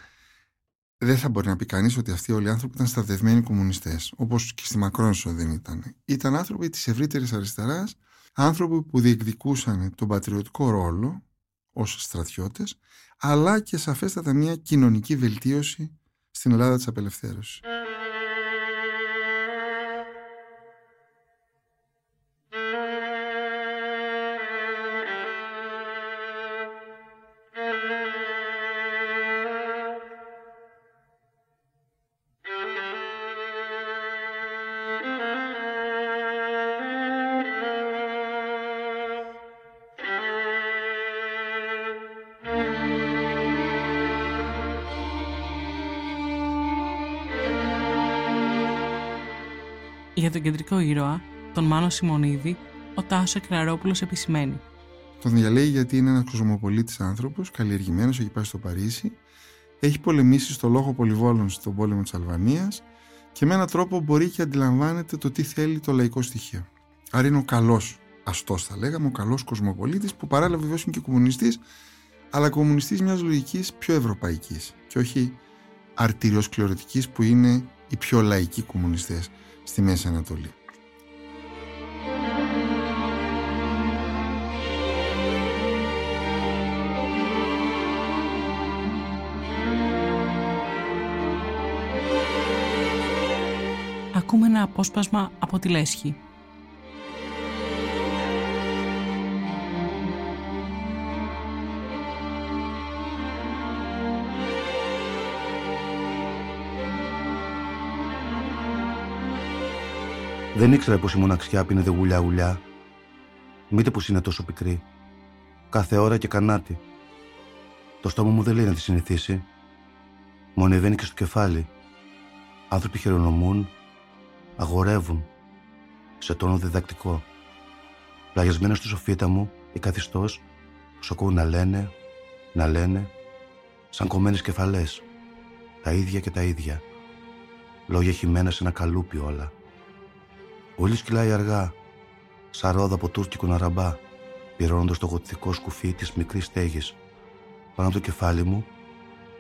Δεν θα μπορεί να πει κανείς ότι αυτοί όλοι οι άνθρωποι ήταν στρατευμένοι κομμουνιστές, όπως και στη Μακρόνησο δεν ήταν. Ήταν άνθρωποι της ευρύτερης αριστεράς, άνθρωποι που διεκδικούσαν τον πατριωτικό ρόλο ως στρατιώτες, αλλά και σαφέστατα μια κοινωνική βελτίωση στην Ελλάδα της απελευθέρωσης. Για τον κεντρικό ήρωα, τον Μάνο Σιμονίδη, ο Τάσος Σακελλαρόπουλος επισημαίνει. Τον διαλέγει γιατί είναι ένας κοσμοπολίτης άνθρωπος, καλλιεργημένος, έχει πάει στο Παρίσι, έχει πολεμήσει στο λόγο πολυβόλων στον πόλεμο της Αλβανίας και με έναν τρόπο μπορεί και αντιλαμβάνεται το τι θέλει το λαϊκό στοιχείο. Άρα είναι ο καλός αστός, θα λέγαμε, ο καλός κοσμοπολίτης, που παράλληλα βεβαίως είναι και κομμουνιστής, αλλά κομμουνιστής μιας λογικής πιο ευρωπαϊκής και όχι αρτηριοσκληροτικής που είναι οι πιο λαϊκοί κομμουνιστές στη Μέση Ανατολή. Ακούμε ένα απόσπασμα από τη Λέσχη. Δεν ήξερα πως η μοναξιά πίνεται γουλιά-γουλιά. Μήτε πως είναι τόσο πικρή. Κάθε ώρα και κανάτι. Το στόμα μου δεν λέει να τη συνηθίσει. Μου ανεβαίνει και στο κεφάλι. Άνθρωποι χειρονομούν, αγορεύουν, σε τόνο διδακτικό. Πλαγιασμένα στο σοφίτα μου, οι καθιστός, τους ακούω να λένε, να λένε, σαν κομμένες κεφαλές. Τα ίδια και τα ίδια. Λόγια χυμένα σε ένα καλούπι όλα. Όλοι σκυλάει αργά, σαν ρόδα από τούρκικο ναραμπά, πυρώνοντας το γοτθικό σκουφί της μικρής στέγης. Πάνω από το κεφάλι μου,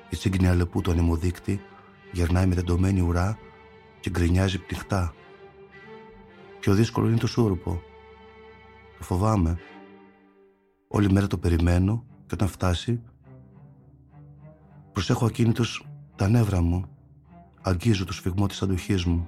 η σύγκνια αλεπού του ανεμοδείκτη γερνάει με τεντωμένη ουρά και γκρινιάζει πτυχτά. Πιο δύσκολο είναι το σούρουπο. Το φοβάμαι. Όλη μέρα το περιμένω και όταν φτάσει, προσέχω ακίνητος τα νεύρα μου. Αγγίζω το σφιγμό της αντοχής μου.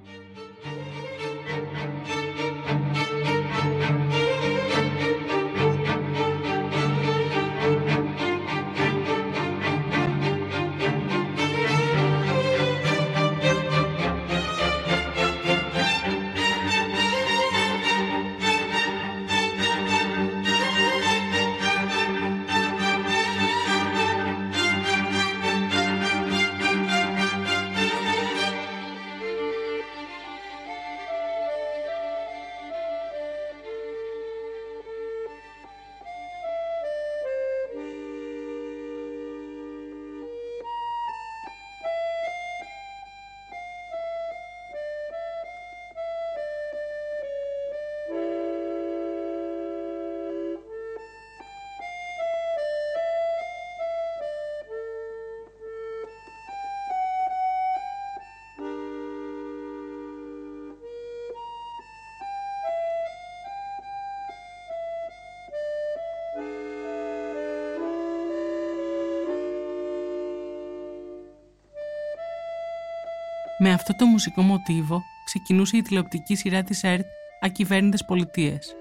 Με αυτό το μουσικό μοτίβο ξεκινούσε η τηλεοπτική σειρά της ΕΡΤ «Ακυβέρνητες Πολιτείες».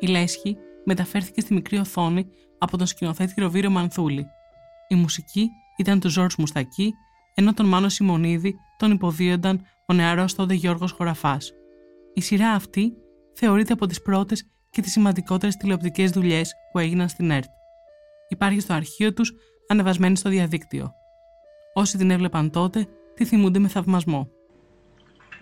Η Λέσχη μεταφέρθηκε στη μικρή οθόνη από τον σκηνοθέτη Ροβίρο Μανθούλη. Η μουσική ήταν του Ζωρζ Μουστακή, ενώ τον Μάνο Σιμονίδη τον υποδίονταν ο νεαρός τότε Γιώργος Χωραφάς. Η σειρά αυτή θεωρείται από τις πρώτες και τις σημαντικότερες τηλεοπτικές δουλειές που έγιναν στην ΕΡΤ. Υπάρχει στο αρχείο τους, ανεβασμένη στο διαδίκτυο. Όσοι την έβλεπαν τότε, τη θυμούνται με θαυμασμό.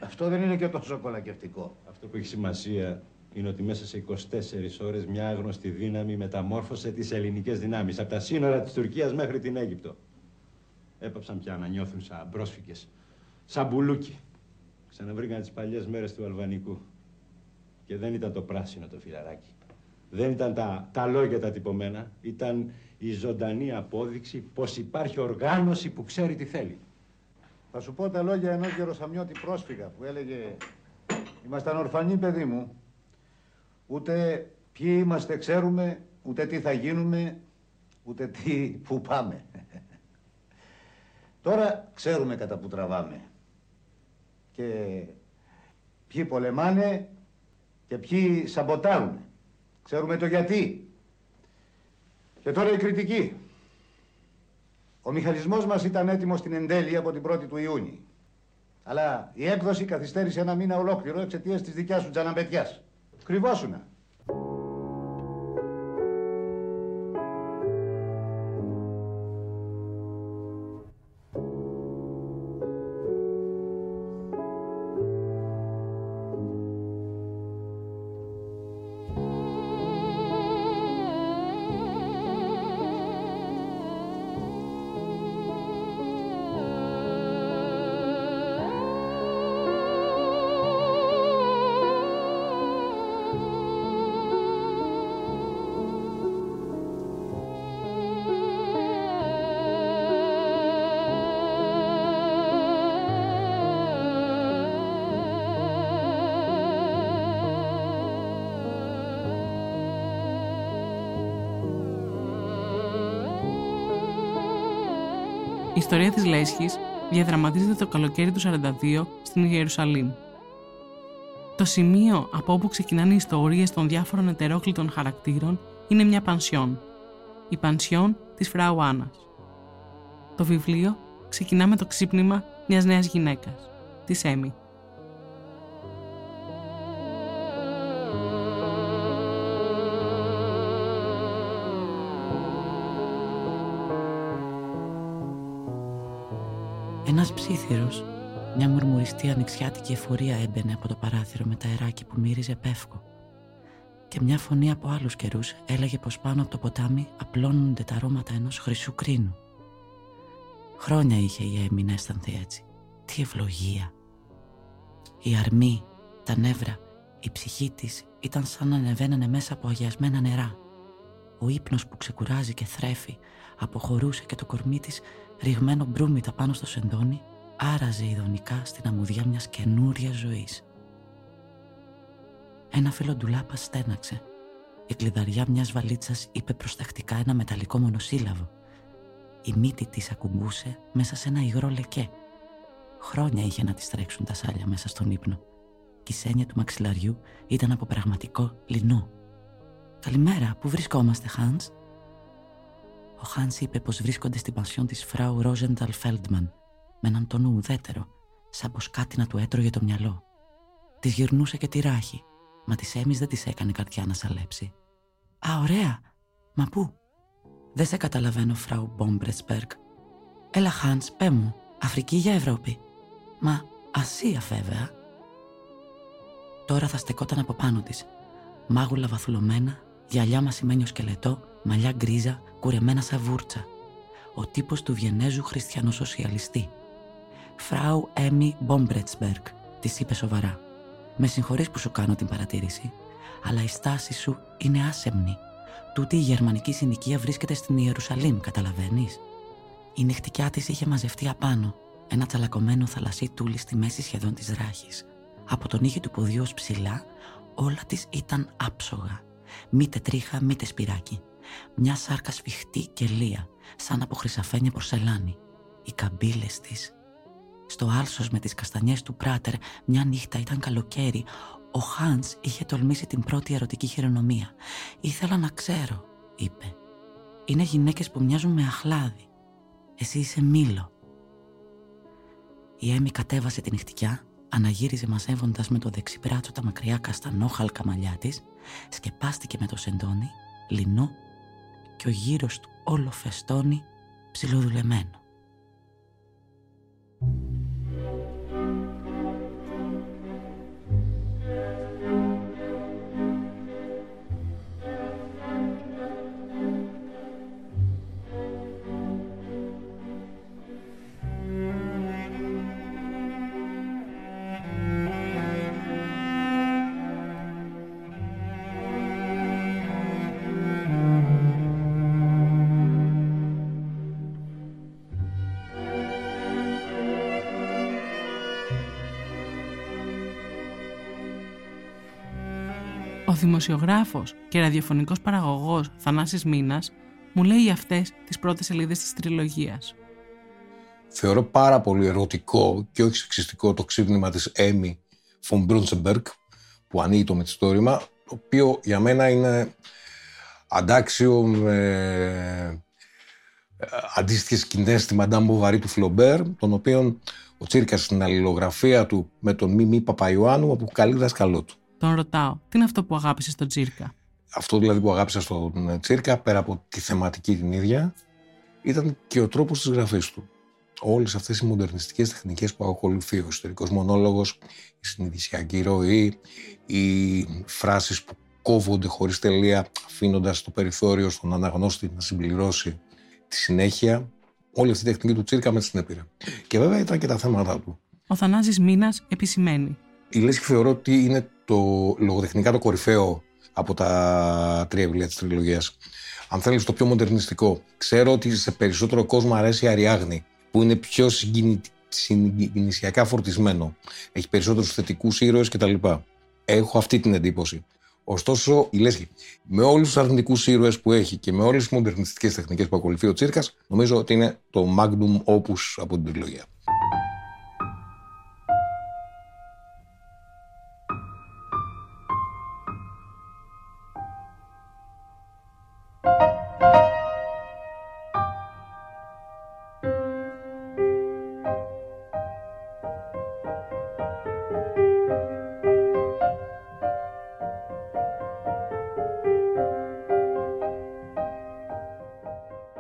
Αυτό δεν είναι και τόσο κολακευτικό. Αυτό που έχει σημασία είναι ότι μέσα σε είκοσι τέσσερις ώρες μια άγνωστη δύναμη μεταμόρφωσε τις ελληνικές δυνάμεις από τα σύνορα της Τουρκίας μέχρι την Αίγυπτο. Έπαψαν πια να νιώθουν σαν πρόσφυγες, σαν μπουλούκι. Ξαναβρήκαν τις παλιές μέρες του Αλβανικού. Και δεν ήταν το πράσινο το φιλαράκι. Δεν ήταν τα, τα λόγια τα τυπωμένα. Ήταν η ζωντανή απόδειξη πως υπάρχει οργάνωση που ξέρει τι θέλει. Θα σου πω τα λόγια ενός γεροσαμιώτη πρόσφυγα που έλεγε «Ήμασταν ορφανοί, παιδί μου, ούτε ποιοι είμαστε ξέρουμε, ούτε τι θα γίνουμε, ούτε τι που πάμε». Τώρα ξέρουμε κατά που τραβάμε και ποιοι πολεμάνε και ποιοι σαμποτάρουν. Ξέρουμε το γιατί. Και τώρα η κριτική. Ο μηχανισμός μας ήταν έτοιμος στην εντέλεια από την πρώτη του Ιούνιου. Αλλά η έκδοση καθυστέρησε ένα μήνα ολόκληρο εξαιτίας της δικιάς σου τζαναμπετιάς. Κρυβόσουνα. ιστορία της Λέσχης διαδραματίζεται το καλοκαίρι του σαράντα δύο στην Ιερουσαλήμ. Το σημείο από όπου ξεκινάνε οι ιστορίες των διάφορων ετερόκλητων χαρακτήρων είναι μια πανσιόν, η πανσιόν της Φράου Άννας. Το βιβλίο ξεκινά με το ξύπνημα μιας νέας γυναίκας, της Έμι. Ένας ψήθυρος, μια μουρμουριστή ανοιξιάτικη εφορία έμπαινε από το παράθυρο με τα αεράκι που μύριζε πεύκο. Και μια φωνή από άλλους καιρούς έλεγε πως πάνω από το ποτάμι απλώνονται τα αρώματα ενός χρυσού κρίνου. Χρόνια είχε η Έμι να αισθανθεί έτσι. Τι ευλογία! Η αρμή, τα νεύρα, η ψυχή της ήταν σαν να ανεβαίνανε μέσα από αγιασμένα νερά. Ο ύπνος που ξεκουράζει και θρέφει αποχωρούσε και το κορμί της, ριγμένο μπρούμητα πάνω στο σεντόνι, άραζε ειδονικά στην αμμουδιά μιας καινούρια ζωής. Ένα φύλλο ντουλάπα στέναξε. Η κλειδαριά μιας βαλίτσας είπε προστακτικά ένα μεταλλικό μονοσύλλαβο. Η μύτη της ακουμπούσε μέσα σε ένα υγρό λεκέ. Χρόνια είχε να της τρέξουν τα σάλια μέσα στον ύπνο. Κι η σένια του μαξιλαριού ήταν από πραγματικό λινό. «Καλημέρα, πού βρισκόμαστε, Χάνς?» Ο Χάνς είπε πως βρίσκονται στην πανσιόν της Φράου Ρόζενταλ Φέλντμαν, με έναν τόνο ουδέτερο, σαν πως κάτι να του έτρωγε το μυαλό. Της γυρνούσε και τη ράχη, μα της Έμις δεν της έκανε καρδιά να σαλέψει. «Α, ωραία! Μα πού?» «Δεν σε καταλαβαίνω, Φράου Μπόμπρεσπεργκ». «Έλα, Χάνς, πέ μου, Αφρική για Ευρώπη?» «Μα Ασία, βέβαια». Τώρα θα στεκόταν από πάνω της, μάγουλα βαθουλωμένα, γυαλιά μασημένο σκελετό, μαλλιά γκρίζα, κουρεμένα σαν βούρτσα. Ο τύπος του Βιενέζου χριστιανοσοσιαλιστή. «Φράου Έμι Μπόμπρετσμπεργκ», της είπε σοβαρά. «Με συγχωρείς που σου κάνω την παρατήρηση, αλλά η στάση σου είναι άσεμνη. Τούτη η γερμανική συνοικία βρίσκεται στην Ιερουσαλήμ, καταλαβαίνεις?» Η νυχτικιά της είχε μαζευτεί απάνω, ένα τσαλακωμένο θαλασσί τούλι στη μέση σχεδόν της ράχης. Από τον ήχη του ποδιού ως ψηλά, όλα της ήταν άψογα. Μήτε τρίχα, μήτε σπυράκι. Μια σάρκα σφιχτή και λεία, σαν από χρυσαφένια πορσελάνη. Οι καμπύλες της. Στο άλσος με τις καστανιές του Πράτερ, μια νύχτα ήταν καλοκαίρι, ο Χάνς είχε τολμήσει την πρώτη ερωτική χειρονομία. «Ήθελα να ξέρω», είπε. «Είναι γυναίκες που μοιάζουν με αχλάδι. Εσύ είσαι μήλο». Η Έμι κατέβασε την νυχτικιά, αναγύριζε μαζεύοντας με το δεξί μπράτσο τα μακριά καστανόχαλκα μαλλιά της, σκεπάστηκε με το σεντόνι, λινό, και ο γύρος του όλο φεστόνι, ψιλοδουλεμένο. Ο δημοσιογράφος και ραδιοφωνικός παραγωγός Θανάσης Μήνας μου λέει αυτές τις πρώτες σελίδες της τριλογίας. Θεωρώ πάρα πολύ ερωτικό και όχι σεξιστικό το ξύπνημα της Έμι Φον Μπρούντσεμπεργκ που ανοίγει το μυθιστόρημα, το οποίο για μένα είναι αντάξιο με αντίστοιχες σκηνές στη Μαντάμ Μποβαρή του Φλομπέρ, τον οποίον ο Τσίρκας στην αλληλογραφία του με τον Μίμη Παπαϊωάννου αποκαλεί δάσκαλό του. Τον ρωτάω, τι είναι αυτό που αγάπησες στον Τσίρκα? Αυτό δηλαδή που αγάπησα στον Τσίρκα, πέρα από τη θεματική την ίδια, ήταν και ο τρόπος της γραφής του. Όλες αυτές οι μοντερνιστικές τεχνικές που ακολουθεί, ο ιστορικός μονόλογος, η συνειδησιακή ροή, οι φράσεις που κόβονται χωρίς τελεία, αφήνοντας το περιθώριο στον αναγνώστη να συμπληρώσει τη συνέχεια. Όλη αυτή η τεχνική του Τσίρκα με την έπειρα. Και βέβαια ήταν και τα θέματα του. Ο Θανάσης Μήνας επισημαίνει. Η Λέσχη θεωρώ ότι είναι το λογοτεχνικά το κορυφαίο από τα τρία βιβλία της τριλογίας. Αν θέλεις το πιο μοντερνιστικό. Ξέρω ότι σε περισσότερο κόσμο αρέσει η Αριάγνη, που είναι πιο συγκινησιακά φορτισμένο. Έχει περισσότερους θετικούς ήρωες κτλ. Έχω αυτή την εντύπωση. Ο Ωστόσο, η Λέσχη, με όλους τους αρνητικούς ήρωες που έχει και με όλες τις μοντερνιστικές τεχνικές που ακολουθεί ο Τσίρκας, νομίζω ότι είναι το magnum opus από την τριλογία.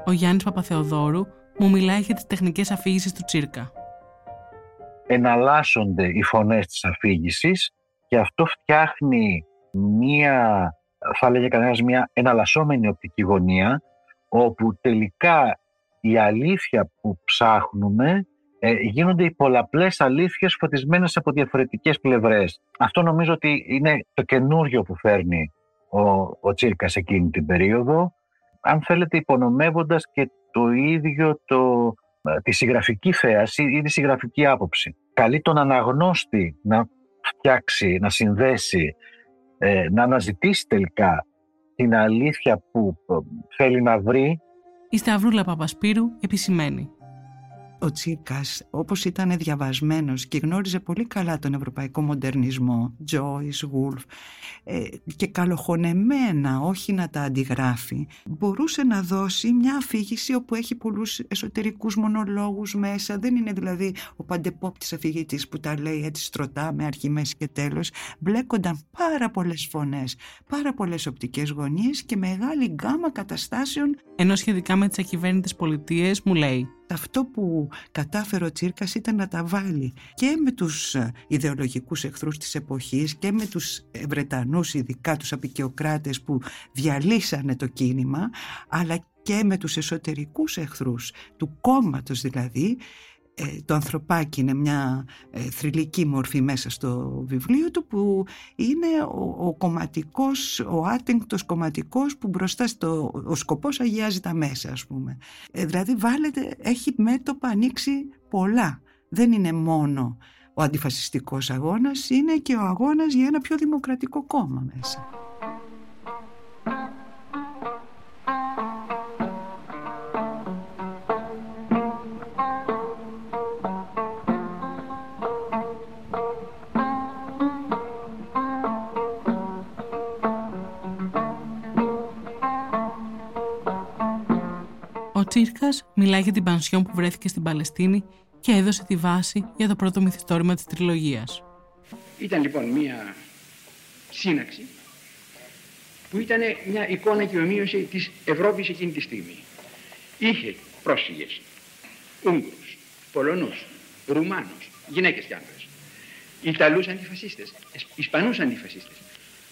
Ο Γιάννης Παπαθεοδώρου μου μιλάει για τις τεχνικές αφήγησης του Τσίρκα. Εναλλάσσονται οι φωνές της αφήγησης και αυτό φτιάχνει μία, θα λέγε κανένας, μία εναλλασσόμενη οπτική γωνία, όπου τελικά η αλήθεια που ψάχνουμε ε, γίνονται οι πολλαπλές αλήθειες φωτισμένες από διαφορετικές πλευρές. Αυτό νομίζω ότι είναι το καινούριο που φέρνει ο, ο Τσίρκας εκείνη την περίοδο, αν θέλετε υπονομεύοντας και το ίδιο το, τη συγγραφική θέαση ή τη συγγραφική άποψη. Καλεί τον αναγνώστη να φτιάξει, να συνδέσει, ε, να αναζητήσει τελικά την αλήθεια που ε, θέλει να βρει. Η Σταυρούλα Παπασπύρου επισημαίνει. Ο Τσίρκας, όπως ήταν διαβασμένος και γνώριζε πολύ καλά τον ευρωπαϊκό μοντερνισμό, Joyce, Woolf, και καλοχωνεμένα, όχι να τα αντιγράφει, μπορούσε να δώσει μια αφήγηση όπου έχει πολλούς εσωτερικούς μονολόγους μέσα. Δεν είναι δηλαδή ο παντεπόπτης αφηγητής που τα λέει έτσι στρωτά με αρχή, μέση και τέλος. Μπλέκονταν πάρα πολλές φωνές, πάρα πολλές οπτικές γωνίες και μεγάλη γκάμα καταστάσεων. Ενώ σχετικά με τις Ακυβέρνητες Πολιτείες μου λέει. Αυτό που κατάφερε ο Τσίρκας ήταν να τα βάλει και με τους ιδεολογικούς εχθρούς της εποχής και με τους Βρετανούς, ειδικά τους αποικιοκράτες που διαλύσανε το κίνημα, αλλά και με τους εσωτερικούς εχθρούς του κόμματος δηλαδή. Ε, το ανθρωπάκι είναι μια ε, θρυλική μορφή μέσα στο βιβλίο του, που είναι ο, ο κομματικός, ο άτεγκτος κομματικός που μπροστά στο ο σκοπός αγιάζει τα μέσα, ας πούμε. Ε, δηλαδή βάλετε, έχει μέτωπα ανοίξει πολλά. Δεν είναι μόνο ο αντιφασιστικός αγώνας, είναι και ο αγώνας για ένα πιο δημοκρατικό κόμμα μέσα. Ο Τσίρκας μιλάει για την πανσιόν που βρέθηκε στην Παλαιστίνη και έδωσε τη βάση για το πρώτο μυθιστόρημα της τριλογίας. Ήταν λοιπόν μια σύναξη που ήταν μια εικόνα και ομοίωση της Ευρώπης εκείνη τη στιγμή. Είχε πρόσφυγες, Ούγγρους, Πολωνούς, Ρουμάνους, γυναίκες και άνδρες, Ιταλούς αντιφασίστες, Ισπανούς αντιφασίστες.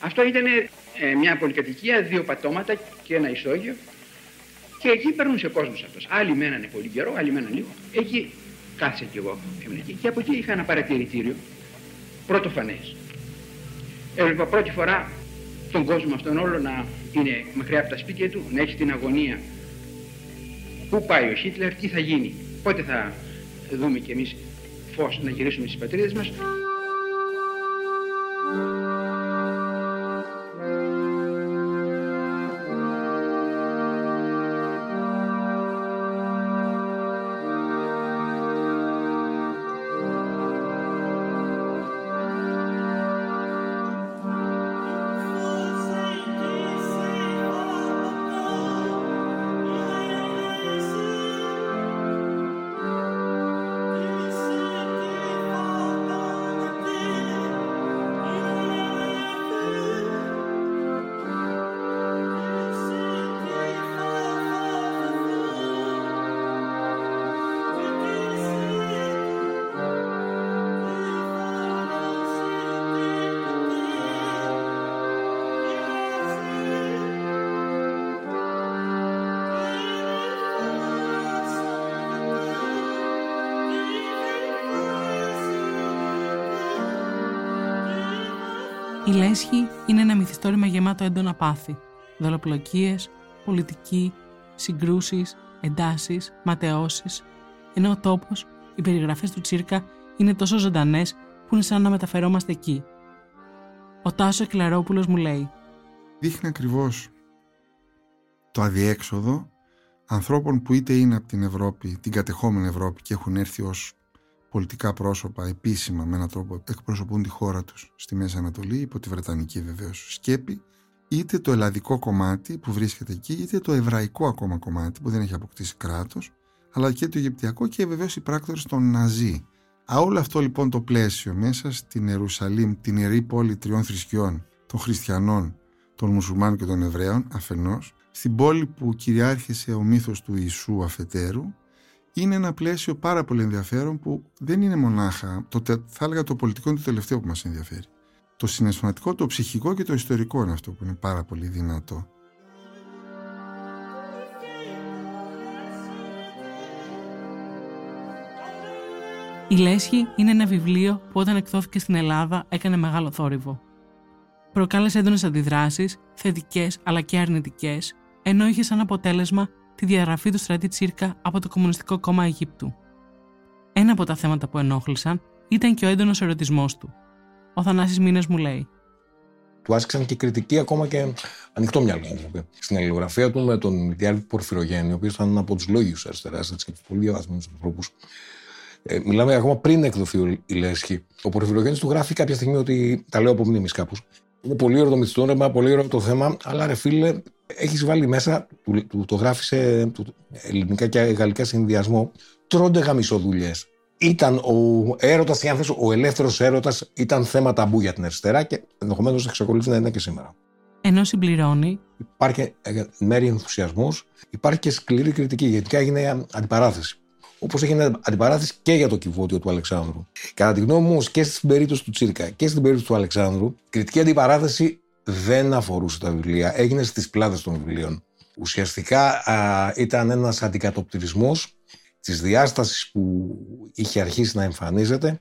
Αυτό ήταν μια πολυκατοικία, δύο πατώματα και ένα ισόγειο. Και εκεί περνούσε ο κόσμος αυτός. Άλλοι μένανε πολύ καιρό, άλλοι μένανε λίγο. Εκεί κάθισα κι εγώ. Εκεί. Και από εκεί είχα ένα παρατηρητήριο, πρωτοφανές. Έβλεπα πρώτη φορά τον κόσμο αυτόν όλο να είναι μακριά από τα σπίτια του, να έχει την αγωνία. Πού πάει ο Χίτλερ, τι θα γίνει, πότε θα δούμε κι εμείς φως, να γυρίσουμε στις πατρίδες μας. Η Λέσχη είναι ένα μυθιστόρημα γεμάτο έντονα πάθη, δολοπλοκίες, πολιτική, συγκρούσεις, εντάσεις, ματαιώσεις, ενώ ο τόπος, οι περιγραφές του Τσίρκα είναι τόσο ζωντανές που είναι σαν να μεταφερόμαστε εκεί. Ο Τάσος Σακελλαρόπουλος μου λέει δείχνει ακριβώς το αδιέξοδο ανθρώπων που είτε είναι από την Ευρώπη, την κατεχόμενη Ευρώπη, και έχουν έρθει ως πολιτικά πρόσωπα επίσημα με έναν τρόπο, εκπροσωπούν τη χώρα τους στη Μέση Ανατολή, υπό τη βρετανική βεβαίως σκέπη, είτε το ελλαδικό κομμάτι που βρίσκεται εκεί, είτε το εβραϊκό ακόμα κομμάτι που δεν έχει αποκτήσει κράτος, αλλά και το αιγυπτιακό και βεβαίως οι πράκτορες των Ναζί. Α, όλο αυτό λοιπόν το πλαίσιο μέσα στην Ιερουσαλήμ, την ιερή πόλη τριών θρησκειών, των χριστιανών, των μουσουλμάνων και των Εβραίων αφενός, στην πόλη που κυριάρχησε ο μύθος του Ιησού αφετέρου, είναι ένα πλαίσιο πάρα πολύ ενδιαφέρον που δεν είναι μονάχα, το, θα έλεγα το πολιτικό είναι το τελευταίο που μας ενδιαφέρει. Το συναισθηματικό, το ψυχικό και το ιστορικό είναι αυτό που είναι πάρα πολύ δυνατό. Η Λέσχη είναι ένα βιβλίο που όταν εκδόθηκε στην Ελλάδα έκανε μεγάλο θόρυβο. Προκάλεσε έντονες αντιδράσεις, θετικές αλλά και αρνητικές, ενώ είχε σαν αποτέλεσμα τη διαγραφή του Στρατή Τσίρκα από το Κομμουνιστικό Κόμμα Αιγύπτου. Ένα από τα θέματα που ενόχλησαν ήταν και ο έντονος ερωτισμός του. Ο Θανάσης Μήνας μου λέει. Του άσκησαν και κριτική ακόμα και ανοιχτό μυαλό. Στην αλληλογραφία του με τον Ιάκωβο Πορφυρογέννη, ο οποίος ήταν από τους λόγιους αριστεράς και τους πολύ διαβασμένους ανθρώπους. Ε, μιλάμε ακόμα πριν εκδοθεί η Λέσχη. Ο Πορφυρογέννης του γράφει κάποια στιγμή ότι. Τα λέω από μνήμης κάπως. Είναι πολύ ωραίο το μυθιστόρημα, πολύ ωραίο το θέμα, αλλά ρε φίλε, έχεις βάλει μέσα. Του, του, το γράφει σε του, ελληνικά και γαλλικά συνδυασμό. Τρώνε γαμισοδουλειές. Ήταν ο έρωτας, ή αν θες, ο ελεύθερος έρωτας ήταν θέμα ταμπού για την αριστερά και ενδεχομένως εξακολουθεί να είναι και σήμερα. Ενώ συμπληρώνει. Υπάρχει μέρη ενθουσιασμός, υπάρχει και σκληρή κριτική, γιατί έγινε αντιπαράθεση. Όπως έγινε αντιπαράθεση και για το κυβότιο του Αλεξάνδρου. Κατά τη γνώμη μου, και στην περίπτωση του Τσίρκα και στην περίπτωση του Αλεξάνδρου, η κριτική αντιπαράθεση δεν αφορούσε τα βιβλία, έγινε στις πλάτες των βιβλίων. Ουσιαστικά α, ήταν ένας αντικατοπτρισμός της διάστασης που είχε αρχίσει να εμφανίζεται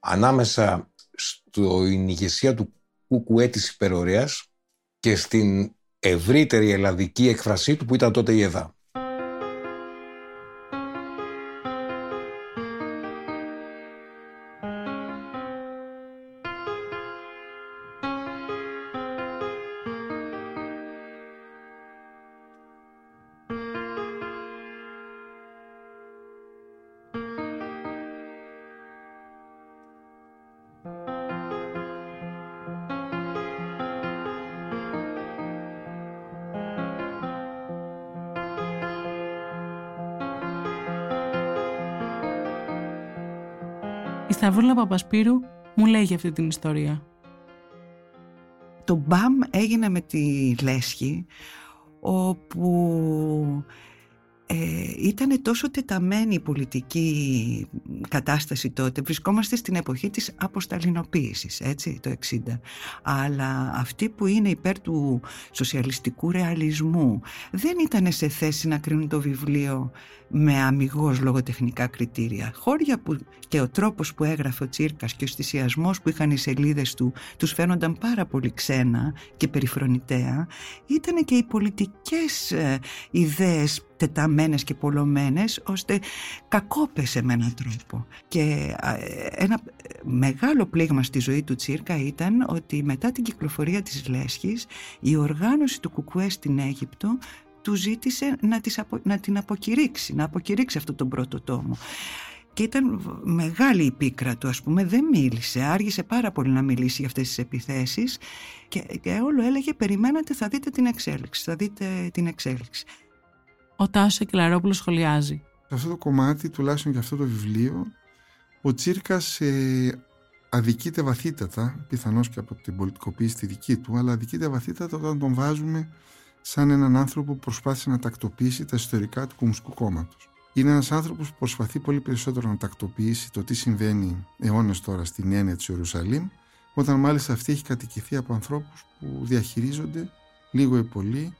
ανάμεσα στην ηγεσία του Κουκουέ της υπερορίας και στην ευρύτερη ελλαδική έκφρασή του που ήταν τότε η ΕΔΑ. Η Σταυρούλα Παπασπύρου μου λέγει αυτή την ιστορία. Το μπαμ έγινε με τη Λέσχη, όπου ε, ήταν τόσο τεταμένη η πολιτική κατάσταση τότε. Βρισκόμαστε στην εποχή της αποσταλινοποίησης, έτσι, το εξήντα. Αλλά αυτοί που είναι υπέρ του σοσιαλιστικού ρεαλισμού δεν ήταν σε θέση να κρίνουν το βιβλίο με αμιγώς λογοτεχνικά κριτήρια. Χώρια που και ο τρόπος που έγραφε ο Τσίρκας και ο θυσιασμός που είχαν οι σελίδες του τους φαίνονταν πάρα πολύ ξένα και περιφρονητέα, ήταν και οι πολιτικές ε, ιδέες τεταμένες και πολλωμένες, ώστε κακόπεσε με έναν τρόπο. Και ένα μεγάλο πλήγμα στη ζωή του Τσίρκα ήταν ότι μετά την κυκλοφορία της Λέσχης, η οργάνωση του Κουκουέ στην Αίγυπτο του ζήτησε να, της απο, να την αποκηρύξει, να αποκηρύξει αυτόν τον πρώτο τόμο. Και ήταν μεγάλη η πίκρα του, ας πούμε, δεν μίλησε, άργησε πάρα πολύ να μιλήσει για αυτές τις επιθέσεις και, και όλο έλεγε περιμένατε, θα δείτε την εξέλιξη, θα δείτε την εξέλιξη. Ο Τάσος Σακελλαρόπουλος σχολιάζει. Σε αυτό το κομμάτι, τουλάχιστον για αυτό το βιβλίο, ο Τσίρκας ε, αδικείται βαθύτατα, πιθανώς και από την πολιτικοποίηση τη δική του, αλλά αδικείται βαθύτατα όταν τον βάζουμε σαν έναν άνθρωπο που προσπάθησε να τακτοποιήσει τα ιστορικά του Κομμουνιστικού Κόμματος. Είναι ένας άνθρωπος που προσπαθεί πολύ περισσότερο να τακτοποιήσει το τι συμβαίνει αιώνες τώρα στην έννοια της Ιερουσαλήμ, όταν μάλιστα αυτή έχει κατοικηθεί από ανθρώπους που διαχειρίζονται λίγο ή πολύ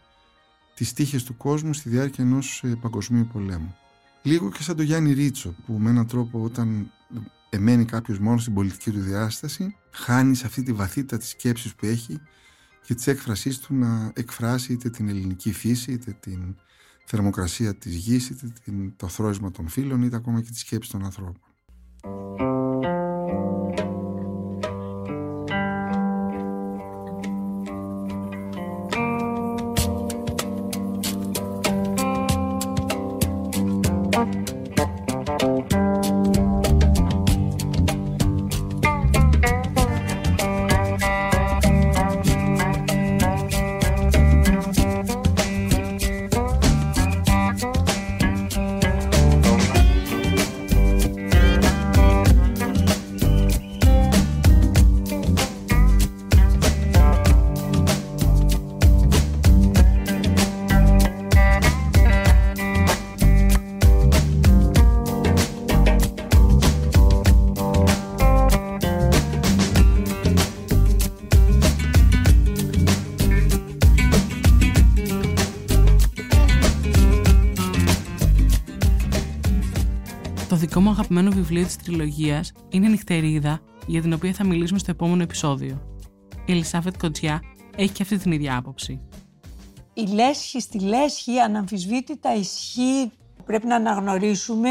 τις τύχες του κόσμου στη διάρκεια ενός παγκοσμίου πολέμου. Λίγο και σαν τον Γιάννη Ρίτσο, που με έναν τρόπο όταν εμένει κάποιος μόνο στην πολιτική του διάσταση, χάνει σε αυτή τη βαθύτητα της σκέψης που έχει και της έκφρασής του να εκφράσει είτε την ελληνική φύση, είτε την θερμοκρασία της γης, είτε το θρώισμα των φύλων, είτε ακόμα και τη σκέψη των ανθρώπων. δικό μου αγαπημένο βιβλίο της τριλογίας είναι Νυχτερίδα, για την οποία θα μιλήσουμε στο επόμενο επεισόδιο. Η Ελισάβετ Κοτζιά έχει και αυτή την ίδια άποψη. Η Λέσχη στη Λέσχη αναμφισβήτητα ισχύει. Πρέπει να αναγνωρίσουμε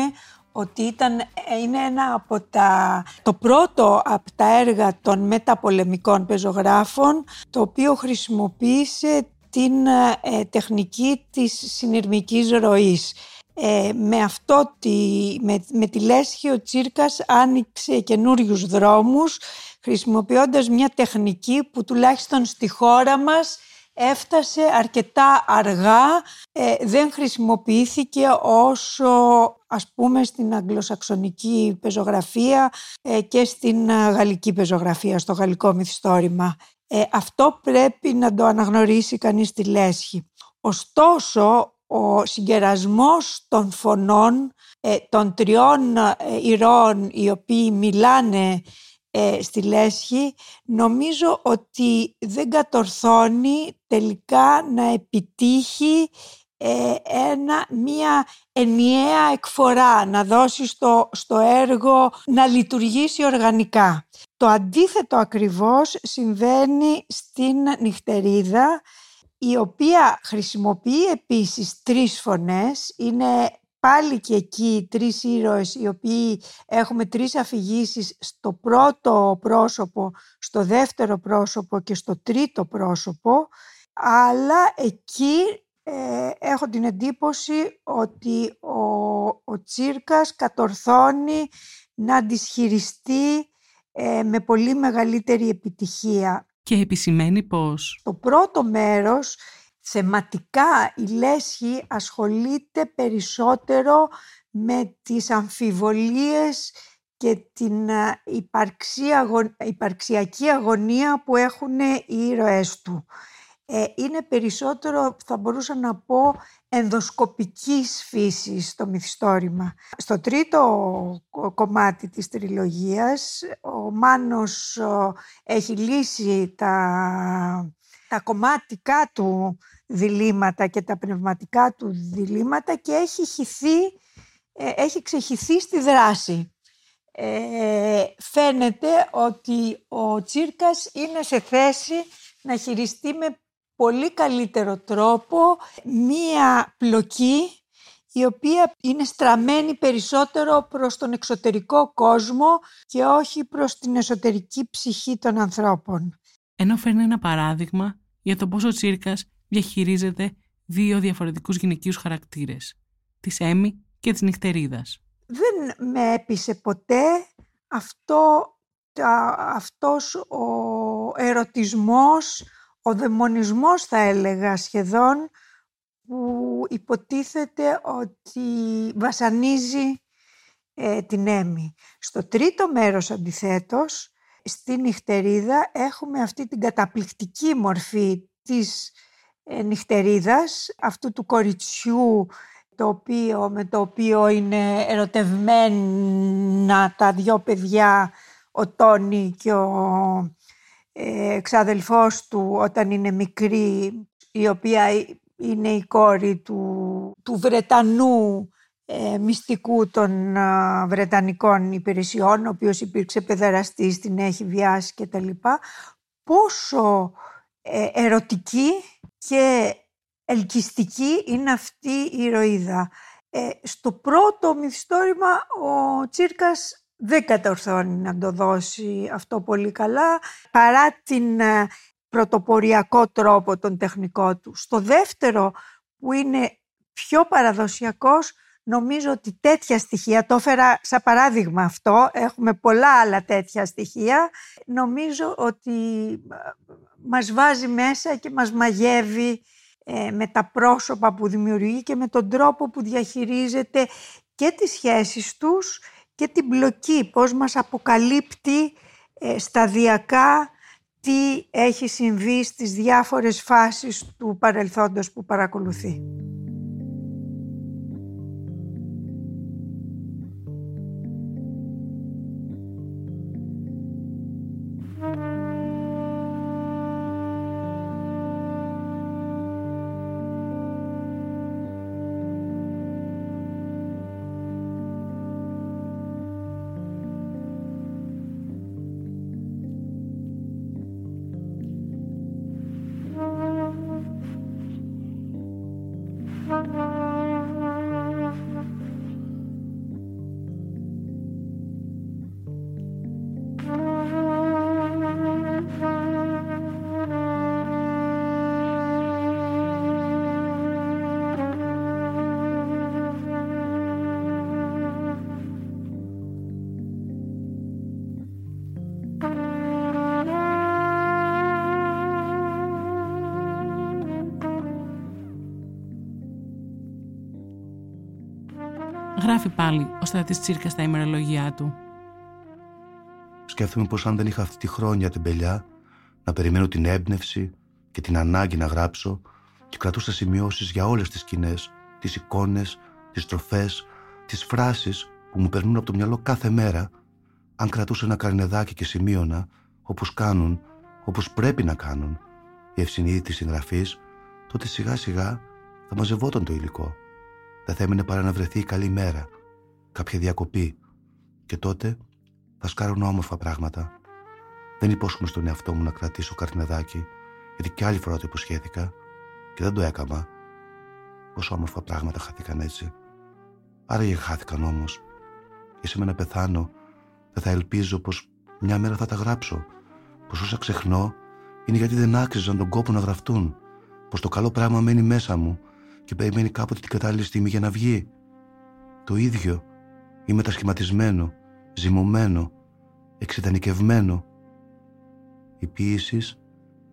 ότι ήταν, είναι ένα από τα, το πρώτο από τα έργα των μεταπολεμικών πεζογράφων, το οποίο χρησιμοποίησε την ε, τεχνική της συνειρμικής ροής. Ε, με, αυτό τη, με, με τη Λέσχη ο Τσίρκας άνοιξε καινούριους δρόμους, χρησιμοποιώντας μια τεχνική που τουλάχιστον στη χώρα μας έφτασε αρκετά αργά, ε, δεν χρησιμοποιήθηκε όσο ας πούμε στην αγγλοσαξονική πεζογραφία ε, και στην γαλλική πεζογραφία, στο γαλλικό μυθιστόρημα. Ε, αυτό πρέπει να το αναγνωρίσει κανείς τη Λέσχη. Ωστόσο, ο συγκερασμός των φωνών ε, των τριών ε, ηρώων οι οποίοι μιλάνε Ε, στη Λέσχη, νομίζω ότι δεν κατορθώνει τελικά να επιτύχει ε, ένα, μια ενιαία εκφορά, να δώσει στο, στο έργο να λειτουργήσει οργανικά. Το αντίθετο ακριβώς συμβαίνει στην Νυχτερίδα, η οποία χρησιμοποιεί επίσης τρεις φωνές. Είναι πάλι και εκεί τρεις ήρωες, οι οποίοι έχουμε τρεις αφηγήσεις, στο πρώτο πρόσωπο, στο δεύτερο πρόσωπο και στο τρίτο πρόσωπο, αλλά εκεί ε, έχω την εντύπωση ότι ο, ο Τσίρκας κατορθώνει να αντισχειριστεί ε, με πολύ μεγαλύτερη επιτυχία. Και επισημαίνει πως το πρώτο μέρος, θεματικά, η Λέσχη ασχολείται περισσότερο με τις αμφιβολίες και την υπαρξιακή αγωνία που έχουν οι ήρωές του. Είναι περισσότερο, θα μπορούσα να πω, ενδοσκοπικής φύσης στο μυθιστόρημα. Στο τρίτο κομμάτι της τριλογίας, ο Μάνος έχει λύσει τα... τα κομματικά του διλήμματα και τα πνευματικά του διλήμματα και έχει, χυθεί, έχει ξεχυθεί στη δράση. Ε, φαίνεται ότι ο Τσίρκας είναι σε θέση να χειριστεί με πολύ καλύτερο τρόπο μία πλοκή η οποία είναι στραμμένη περισσότερο προς τον εξωτερικό κόσμο και όχι προς την εσωτερική ψυχή των ανθρώπων. Ενώ φέρνει ένα παράδειγμα για το πόσο ο Τσίρκας διαχειρίζεται δύο διαφορετικούς γυναικείους χαρακτήρες, της Έμι και της Νυχτερίδας. Δεν με έπεισε ποτέ αυτό, α, αυτός ο ερωτισμός, ο δαιμονισμός θα έλεγα σχεδόν, που υποτίθεται ότι βασανίζει ε, την Έμι. Στο τρίτο μέρος αντιθέτως, στη Νυχτερίδα έχουμε αυτή την καταπληκτική μορφή της Νυχτερίδας, αυτού του κοριτσιού το οποίο, με το οποίο είναι ερωτευμένα τα δυο παιδιά, ο Τόνι και ο εξάδελφός του όταν είναι μικρή, η οποία είναι η κόρη του, του Βρετανού Ε, μυστικού των ε, Βρετανικών υπηρεσιών, ο οποίος υπήρξε παιδεραστής, την έχει βιάσει και τα λοιπά, πόσο ε, ερωτική και ελκυστική είναι αυτή η ηρωίδα. Ε, στο πρώτο μυθιστόρημα ο Τσίρκας δεν κατορθώνει να το δώσει αυτό πολύ καλά, παρά την ε, πρωτοποριακό τρόπο τον τεχνικό του. Στο δεύτερο, που είναι πιο παραδοσιακός, νομίζω ότι τέτοια στοιχεία, το έφερα σαν παράδειγμα αυτό, έχουμε πολλά άλλα τέτοια στοιχεία, νομίζω ότι μας βάζει μέσα και μας μαγεύει ε, με τα πρόσωπα που δημιουργεί και με τον τρόπο που διαχειρίζεται και τις σχέσεις τους και την πλοκή, πώς μας αποκαλύπτει ε, σταδιακά τι έχει συμβεί στις διάφορες φάσεις του παρελθόντος που παρακολουθεί. γράφει πάλι ο Στρατής Τσίρκας στα ημερολογιά του. Σκέφτομαι πως αν δεν είχα αυτή τη χρόνια την πελιά, να περιμένω την έμπνευση και την ανάγκη να γράψω, και κρατούσα σημειώσεις για όλες τις σκηνές, τις εικόνες, τις στροφές, τις φράσεις που μου περνούν από το μυαλό κάθε μέρα, αν κρατούσα ένα καρνεδάκι και σημείωνα, όπως κάνουν, όπως πρέπει να κάνουν οι ευσυνείδητοι συγγραφείς, τότε σιγά σιγά θα μαζευόταν το υλικό. Δεν θα έμεινε παρά να βρεθεί η καλή μέρα, κάποια διακοπή, και τότε θα σκάρουν όμορφα πράγματα. Δεν υπόσχομαι στον εαυτό μου να κρατήσω καρνεδάκι, γιατί κι άλλη φορά το υποσχέθηκα και δεν το έκανα. Πόσο όμορφα πράγματα χάθηκαν έτσι. Άραγε χάθηκαν όμως. Και σήμερα να πεθάνω, δεν θα ελπίζω πως μια μέρα θα τα γράψω. Πως όσα ξεχνώ είναι γιατί δεν άξιζαν τον κόπο να γραφτούν. Πως το καλό πράγμα μένει μέσα μου και περιμένει κάποτε την κατάλληλη στιγμή για να βγει. Το ίδιο ή μετασχηματισμένο, ζυμωμένο, εξειδανικευμένο. Η ποιήσεις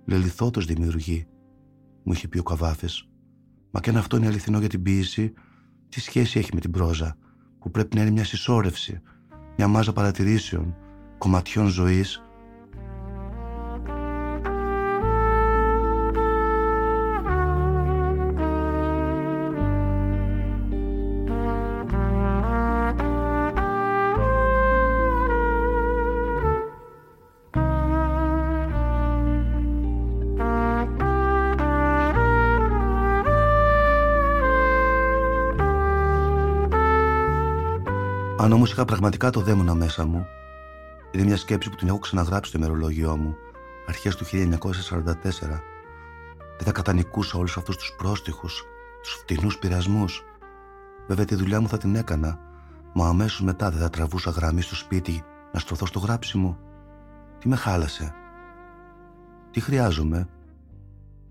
λελιθότος δημιουργεί, μου είχε πει ο Καβάφης. Μα και αν αυτό είναι αληθινό για την ποιήση, τι σχέση έχει με την πρόζα, που πρέπει να είναι μια συσσόρευση, μια μάζα παρατηρήσεων, κομματιών ζωής. Αν όμως είχα πραγματικά το δαίμονα μέσα μου, είναι μια σκέψη που την έχω ξαναγράψει στο ημερολόγιό μου, αρχές του χίλια εννιακόσια σαράντα τέσσερα, δεν θα κατανικούσα όλους αυτούς τους πρόστιχους, τους φτηνούς πειρασμούς. Βέβαια τη δουλειά μου θα την έκανα, μα αμέσως μετά δεν θα τραβούσα γραμμή στο σπίτι να στρωθώ στο γράψιμο. Τι με χάλασε. Τι χρειάζομαι.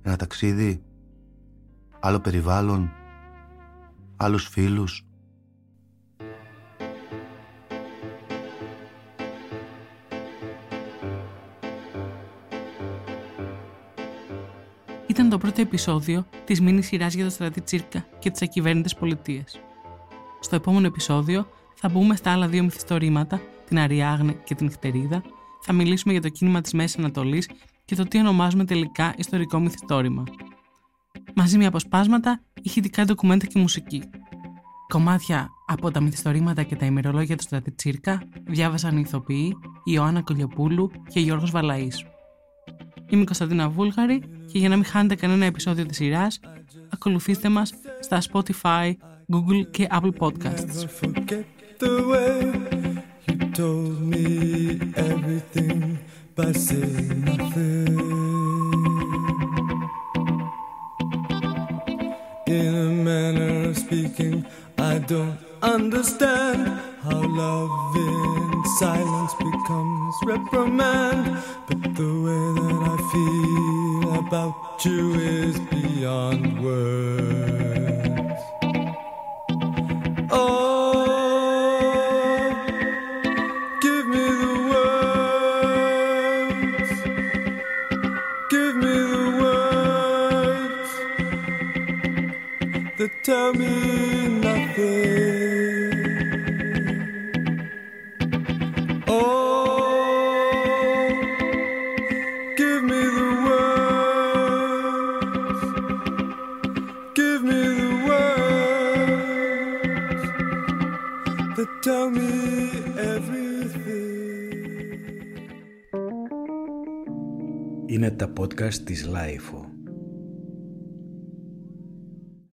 Ένα ταξίδι. Άλλο περιβάλλον. Άλλους φίλους. Ήταν το πρώτο επεισόδιο της μίνι σειράς για το Στρατή Τσίρκα και τις Ακυβέρνητες Πολιτείες. Στο επόμενο επεισόδιο θα μπούμε στα άλλα δύο μυθιστορήματα, την Αριάγνη και την Νυχτερίδα, θα μιλήσουμε για το κίνημα της Μέσης Ανατολής και το τι ονομάζουμε τελικά ιστορικό μυθιστόρημα. Μαζί με αποσπάσματα, ηχητικά ντοκουμέντα και μουσική. Κομμάτια από τα μυθιστορήματα και τα ημερολόγια του Στρατή Τσίρκα διάβασαν οι ηθοποιοί Ιωάννα Κολιοπούλου και Γιώργος Βαλαής. Είμαι η Κωνσταντίνα Βούλγαρη και για να μην χάνετε κανένα επεισόδιο της σειράς, ακολουθήστε μας στα Spotify, Google και Apple Podcasts. How love in silence becomes reprimand, but the way that I feel about you is beyond words. Oh, give me the words, give me the words that tell me nothing. Tell me everything. Είναι τα podcast της LiFO.